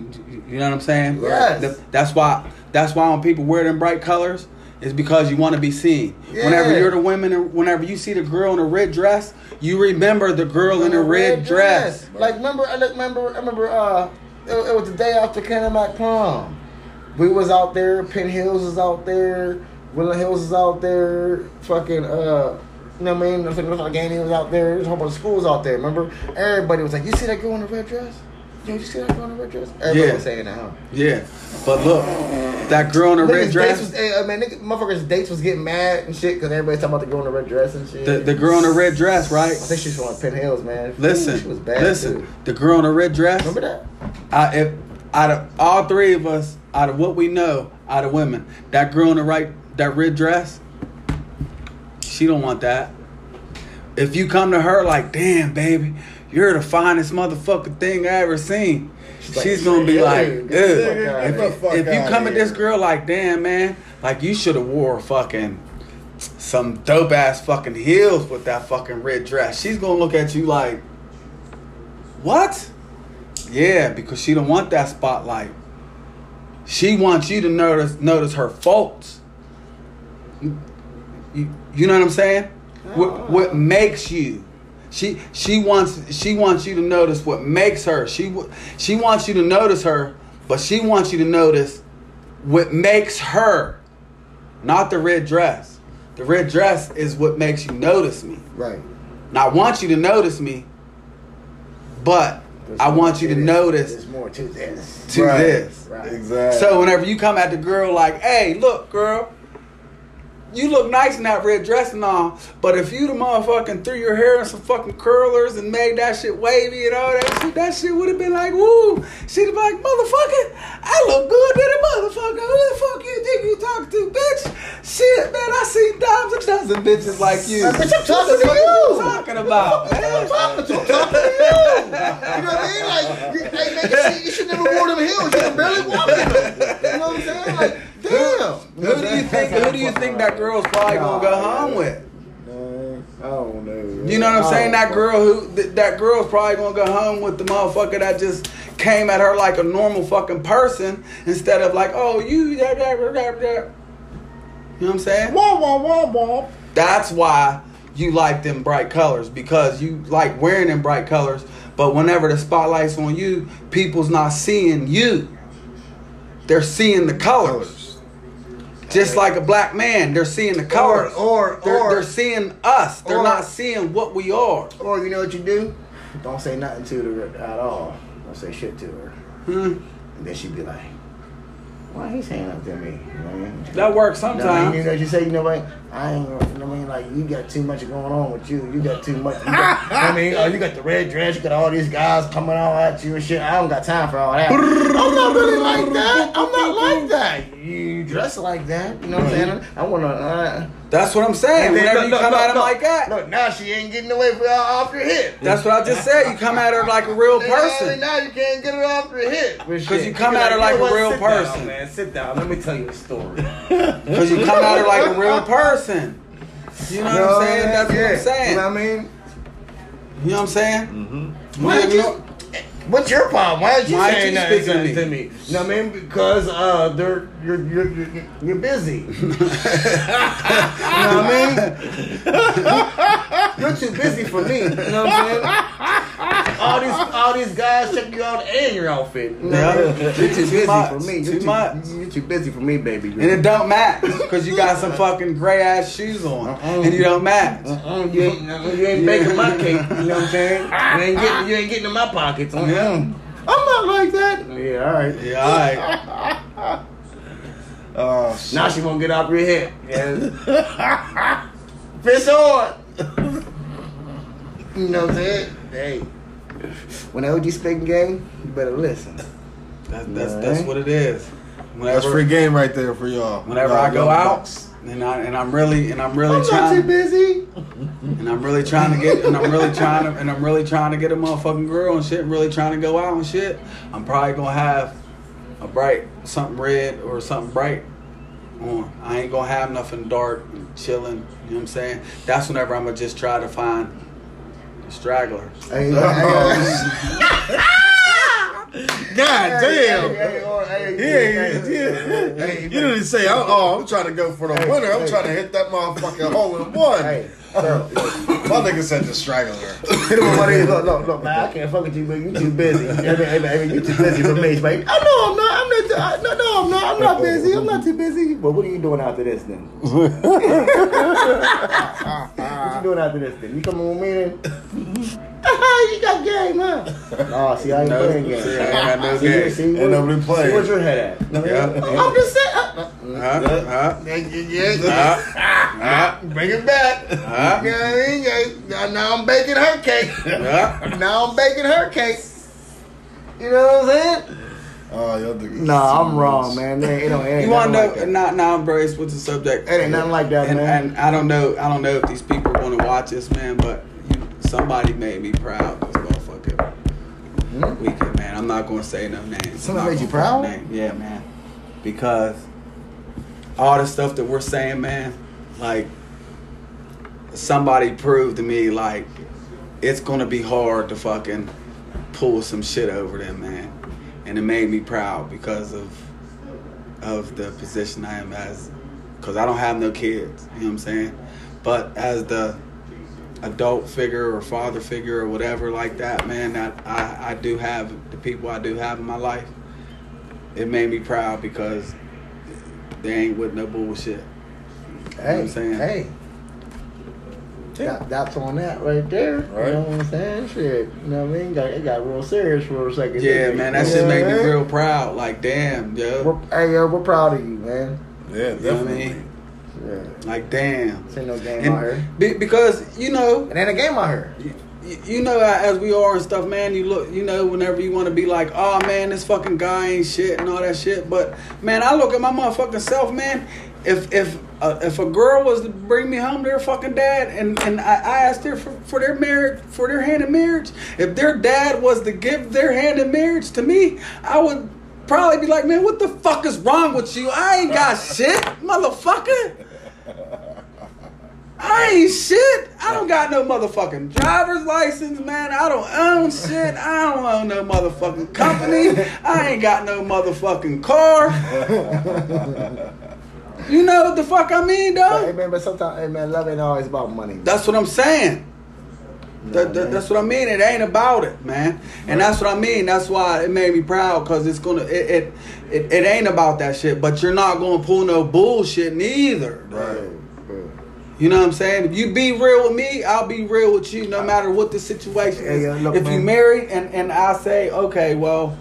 You know what I'm saying? Yes. That's why when people wear them bright colors, it's because you want to be seen. Yeah. Whenever you're the women, or whenever you see the girl in a red dress, you remember the girl in a red dress. Like remember. It was the day after Kennebec prom. We was out there. Penn Hills was out there. Willow Hills is out there, fucking, you know what I mean? The game was out there. There's a whole bunch of schools out there, remember? Everybody was like, you see that girl in the red dress? You see that girl in the red dress? Everybody was saying that, huh? Yeah. But look, that girl in the red dress. Motherfuckers' dates was getting mad and shit because everybody's talking about the girl in the red dress and shit. The girl in the red dress, right? I think she's from Penn Hills, man. Listen. Ooh, she was bad, too. The girl in the red dress. Remember that? Out of all three of us, out of what we know, out of women, that girl in the that red dress, she don't want that. If you come to her like, damn, baby, you're the finest motherfucking thing I ever seen, she's gonna be like, dude. If you come at this girl like, damn, man, like you should have wore fucking some dope ass fucking heels with that fucking red dress, she's gonna look at you like, what? Yeah, because she don't want that spotlight. She wants you to notice her faults. You know what I'm saying? What makes you? She wants you to notice what makes her. She wants you to notice her, but she wants you to notice what makes her, not the red dress. The red dress is what makes you notice me. Right. Now I want you to notice me, but I want you to notice. There's more to this. Right. Exactly. So whenever you come at the girl like, "Hey, look, girl, you look nice in that red dress and all, but if you the motherfucking threw your hair in some fucking curlers and made that shit wavy and all that shit would have been like, woo." She'd be like, "Motherfucker, I look good to the motherfucker. Who the fuck you think you talking to, bitch? Shit, man, I seen dimes and dozens of bitches like you. Bitch, I'm talking to you. Talking about, man. I'm talking to you. You know what I mean? Like, hey, you should never wear them heels. You can barely walk in them. You know what I'm saying? Like, damn. Who do you think that girl's probably gonna go home with? I don't know. You know what I'm saying? That girl's probably gonna go home with the motherfucker that just came at her like a normal fucking person instead of like, "Oh, you." Blah, blah, blah, blah, blah. You know what I'm saying? Wah, wah, wah, wah. That's why you like them bright colors, because you like wearing them bright colors. But whenever the spotlight's on you, people's not seeing you. They're seeing the colors. Just like a black man, they're seeing the colors. They're seeing us. They're not seeing what we are. Or you know what you do? Don't say nothing to her at all. Don't say shit to her. And then she'd be like, "Why he's saying nothing to me?" You know what I mean? That works sometimes. You got too much going on with you. You got too much. You got the red dress. You got all these guys coming out at you and shit. I don't got time for all that. I'm not really like that. I'm not like that. You dress like that. You know what I'm saying? I want to. That's what I'm saying. Whenever you come at him like that. Look, now she ain't getting away from off your hip. That's what I just said. You come at her like a real person. Now you can't get her off your hip. Because you come at her like a real person. Man, sit down. Let me tell you a story. Because you come at her like a real person. You know what I'm saying? That's what I'm saying. You know what I mean? You know what I'm saying? Mm-hmm. What's your problem? Why did you say nothing to me? No, man, because you're busy. You know what I mean? You're too busy for me. You know what I'm saying? All these guys check you out and your outfit. You know? Yeah. You're too busy for me. You're too busy for me, baby. Girl. And it don't match because you got some fucking gray ass shoes on, and you don't match. You ain't baking my cake. You know what I'm saying? You ain't getting in my pockets. Okay? Yeah. I'm not like that. Yeah, all right. Yeah, all right. Oh, shit. Now she won't get out of your head. Yeah. Piss on. You know what I'm saying? Hey, when the OG speaking game, you better listen. That's what it is. That's free game right there for y'all. Whenever I go out, I'm not too busy. And I'm really trying to get a motherfucking girl and shit. And really trying to go out and shit. I'm probably gonna have something red or something bright on. I ain't gonna have nothing dark and chilling. You know what I'm saying? That's whenever I'm gonna just try to find a straggler. Hey, God damn! You didn't say, "Oh, I'm trying to go for the winner. I'm trying to hit that motherfucking hole in one." Hey, so, my nigga said the straggler. Look, man, I can't fuck with you, man. You too busy. I mean, you too busy for me, mate. No, I'm not busy. I'm not too busy. But what are you doing after this, then? You coming with me, then? You got game, huh? No, see, I ain't playing games. See, I ain't got no game. Ain't nobody playing. See, where's your head at? Yeah. I'm just saying. Bring it back. You know what I mean? Now I'm baking her cake. You know what I'm saying? I'm wrong, man. It ain't you want to know? Like I'm braced with the subject. It ain't nothing like that, man. And I don't know if these people want to watch this, man, but. Somebody made me proud this motherfucking weekend, man. I'm not gonna say no names. Somebody made you proud? Yeah, man. Because all the stuff that we're saying, man, like somebody proved to me, like it's gonna be hard to fucking pull some shit over them, man. And it made me proud because of the position I am as, because I don't have no kids. You know what I'm saying? But as the adult figure or father figure or whatever like that, man, that I do have, the people I do have in my life, it made me proud because they ain't with no bullshit. Hey, you know what I'm saying? Hey. That's on that right there. Right. You know what I'm saying? Shit. You know what I mean? It got real serious for a second. Yeah, man, that shit made me real proud. Like, damn, yo. We're proud of you, man. Yeah, definitely. You know what I mean? Yeah. Like, damn. This ain't no game out here. Because, you know. It ain't a game out here. You know, as we are and stuff, man, you look, you know, whenever you want to be like, oh, man, this fucking guy ain't shit and all that shit. But, man, I look at my motherfucking self, man. If a girl was to bring me home to their fucking dad and I asked her for their marriage, for their hand in marriage, if their dad was to give their hand in marriage to me, I would probably be like, man, what the fuck is wrong with you? I ain't got shit, motherfucker. I ain't shit. I don't got no motherfucking driver's license, man. I don't own shit. I don't own no motherfucking company. I ain't got no motherfucking car. You know what the fuck I mean, dog? Hey, man, but sometimes, hey, man, love ain't always about money. That's what I'm saying. That's what I mean. It ain't about it, man. And that's what I mean. That's why it made me proud, because it's gonna. It ain't about that shit. But you're not gonna pull no bullshit neither, right? You know what I'm saying? If you be real with me, I'll be real with you, no matter what the situation is. Yeah, look, if you married and I say, okay, well,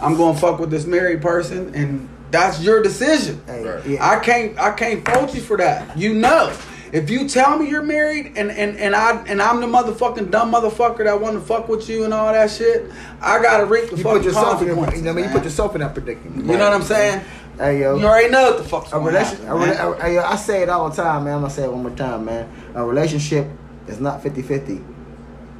I'm gonna fuck with this married person, and that's your decision. Right. Yeah. I can't fault you for that. You know. If you tell me you're married and I'm the motherfucking dumb motherfucker that want to fuck with you and all that shit, I gotta reap the fucking consequences. You know what I mean? You put yourself in that predicament. You know what I'm saying? Hey, yo. You already know what the fuck's going on. I say it all the time, man. I'm gonna say it one more time, man. A relationship is not 50-50.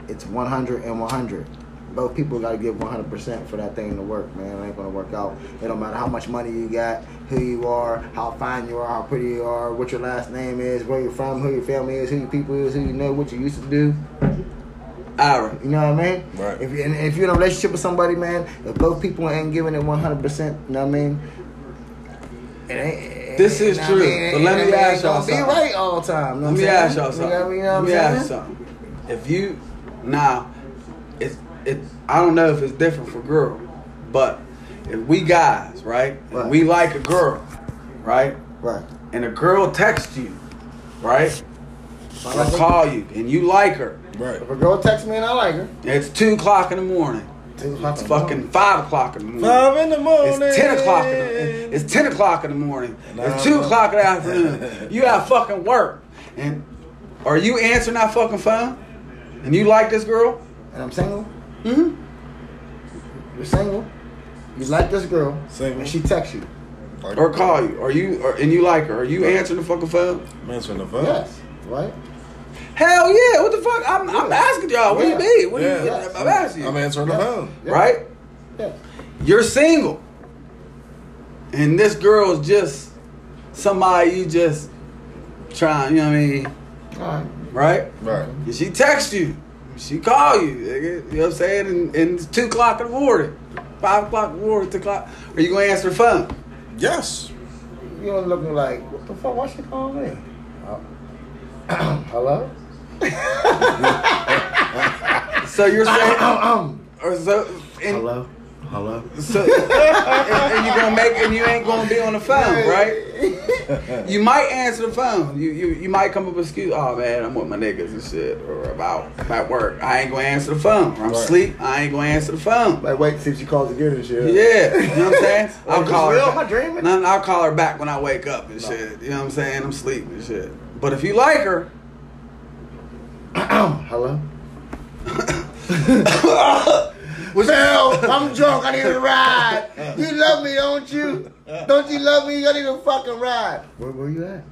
It's 100-100. Both people gotta give 100% for that thing to work, man. It ain't gonna work out. It don't matter how much money you got, who you are, how fine you are, how pretty you are, what your last name is, where you're from, who your family is, who your people is, who you know, what you used to do. hour. You know what I mean? Right. If you're in a relationship with somebody, man, if both people ain't giving it 100%, you know what I mean? This is true. But let me ask y'all something. Be right all the time. Let me ask y'all something. Let me ask something. If you now, it's I don't know if it's different for girl, but if we guys, right, if we like a girl, right, right, and a girl texts you, right, or call you, and you like her, right. If a girl texts me and I like her, it's 2:00 a.m. It's fucking 5:00 a.m. 5 a.m. It's 10:00 a.m. It's 10:00 a.m. It's 2:00 a.m. You have fucking work, and are you answering that fucking phone? And you like this girl? And I'm single. Mm-hmm. You're single. You like this girl. Single. And she texts you, or call you, and you like her. Are you answering the fucking phone? I'm answering the phone. Yes. Right. Hell yeah! What the fuck? I'm asking y'all. What do you mean? What do you? Yes. I'm asking you. I'm answering the phone. Yeah. Right. Yeah. You're single, and this girl is just somebody you just trying. You know what I mean? Right. And she texts you. She call you. You know what I'm saying? And it's 2:00 in the morning, 5:00 in the morning, 2:00. Are you gonna answer the phone? Yes. You don't look like what the fuck? Why she calling me? Hello. So you're saying, or so? And, hello. So and you gonna make, and you ain't gonna be on the phone, right? You might answer the phone. You might come up with excuse. Oh man, I'm with my niggas and shit, or about work. I ain't gonna answer the phone. Or I'm asleep. I ain't gonna answer the phone. Like wait, see if she calls again and shit. Yeah, you know what I'm saying? I'll call her. Am I dreaming? I'll call her back when I wake up and shit. You know what I'm saying? I'm sleeping and shit. But if you like her, hello. Phil, I'm drunk. I need a ride. You love me, don't you? Don't you love me? I need a fucking ride. Where you at?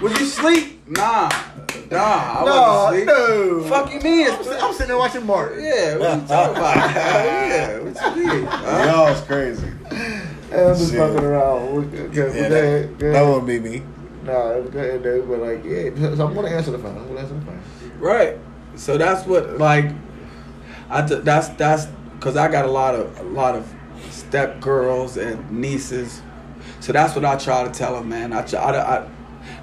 Was you asleep? Nah, I wasn't asleep. No. Fuck you, mean? I'm sitting there watching Martin. Yeah, what you talking about? Yeah, what you mean? Y'all is crazy. I was just fucking around. That wouldn't be me. Nah, it was good. They were like, yeah. So I'm gonna answer the phone. Right. So that's what, like, that's because I got a lot of step girls and nieces. So that's what I try to tell them, man. I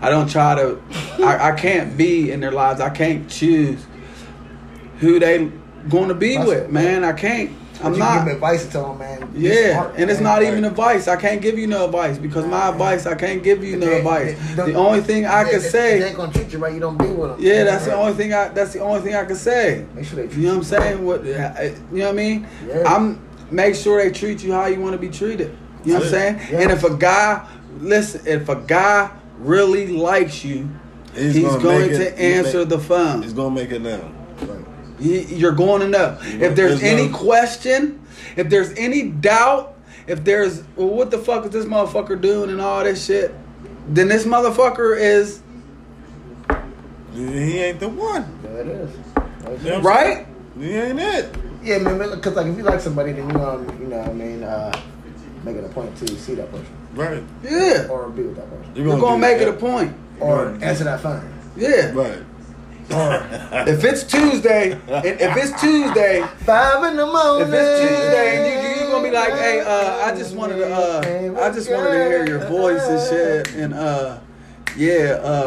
don't try to. I can't be in their lives. I can't choose who they gonna be with, man. I can't. I'm not giving advice to them, man. Yeah, smart, and it's not even advice. I can't give you no advice because my advice, I can't give you no advice. The only thing I can say, they ain't gonna treat you right. You don't be with them. Yeah, that's the only thing. That's the only thing I can say. Make sure they treat you. You know what I'm saying? You know what I mean? Yeah. Make sure they treat you how you want to be treated. You know what I'm saying? Yeah. And if a guy really likes you, he's going to answer the phone. He's gonna make it now. You're going to know. If there's any question, if there's any doubt, if there's, well, what the fuck is this motherfucker doing and all this shit, then this motherfucker is... He ain't the one. Yeah, it is. That's right? He ain't it. Yeah, man, because like, if you like somebody, then you know what I mean, make it a point to see that person. Right. Yeah. Or be with that person. You're going to make it a point. Or answer that phone. Yeah. Right. If it's Tuesday, 5 a.m. If it's Tuesday, and you're gonna be like, hey, I just wanted to hear your voice and shit, and are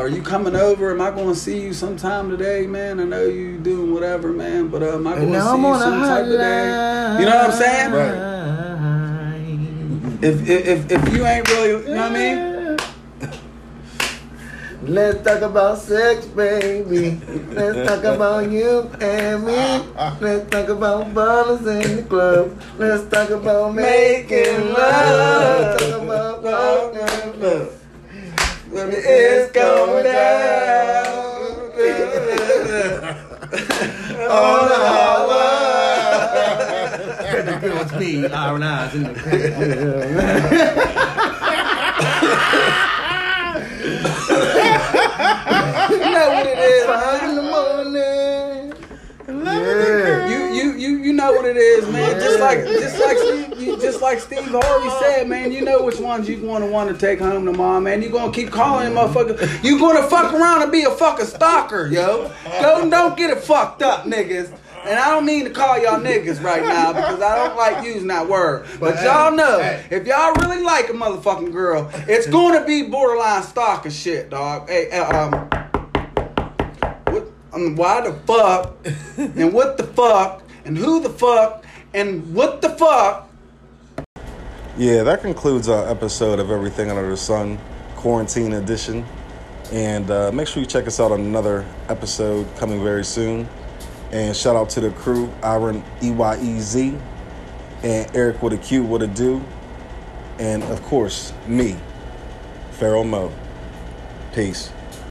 you coming over? Am I gonna see you sometime today, man? I know you doing whatever, man, but am I gonna see you sometime today? You know what I'm saying? Right. If you ain't really, you know what I mean? Let's talk about sex, baby. Let's talk about you and me. Let's talk about bottles in the club. Let's talk about making love. Let's talk about fucking love. When it's going down. All the holler. Let the girls be our eyes in the club. You know what it is, 5 a.m. You know what it is, man. Just like you, just like Steve Harvey said, man, you know which ones you're going to want to take home to mom, man. You're going to keep calling him, motherfucker. You're going to fuck around and be a fucking stalker, yo. Don't get it fucked up, niggas. And I don't mean to call y'all niggas right now because I don't like using that word. But y'all know, if y'all really like a motherfucking girl, it's going to be borderline stalker shit, dog. Hey, why the fuck, and what the fuck, and who the fuck, and what the fuck. Yeah, that concludes our episode of Everything Under the Sun, Quarantine Edition. And make sure you check us out on another episode coming very soon. And shout out to the crew, Aaron E-Y-E-Z, and Eric with a Q, what a do. And, of course, me, Pharaoh Moe. Peace.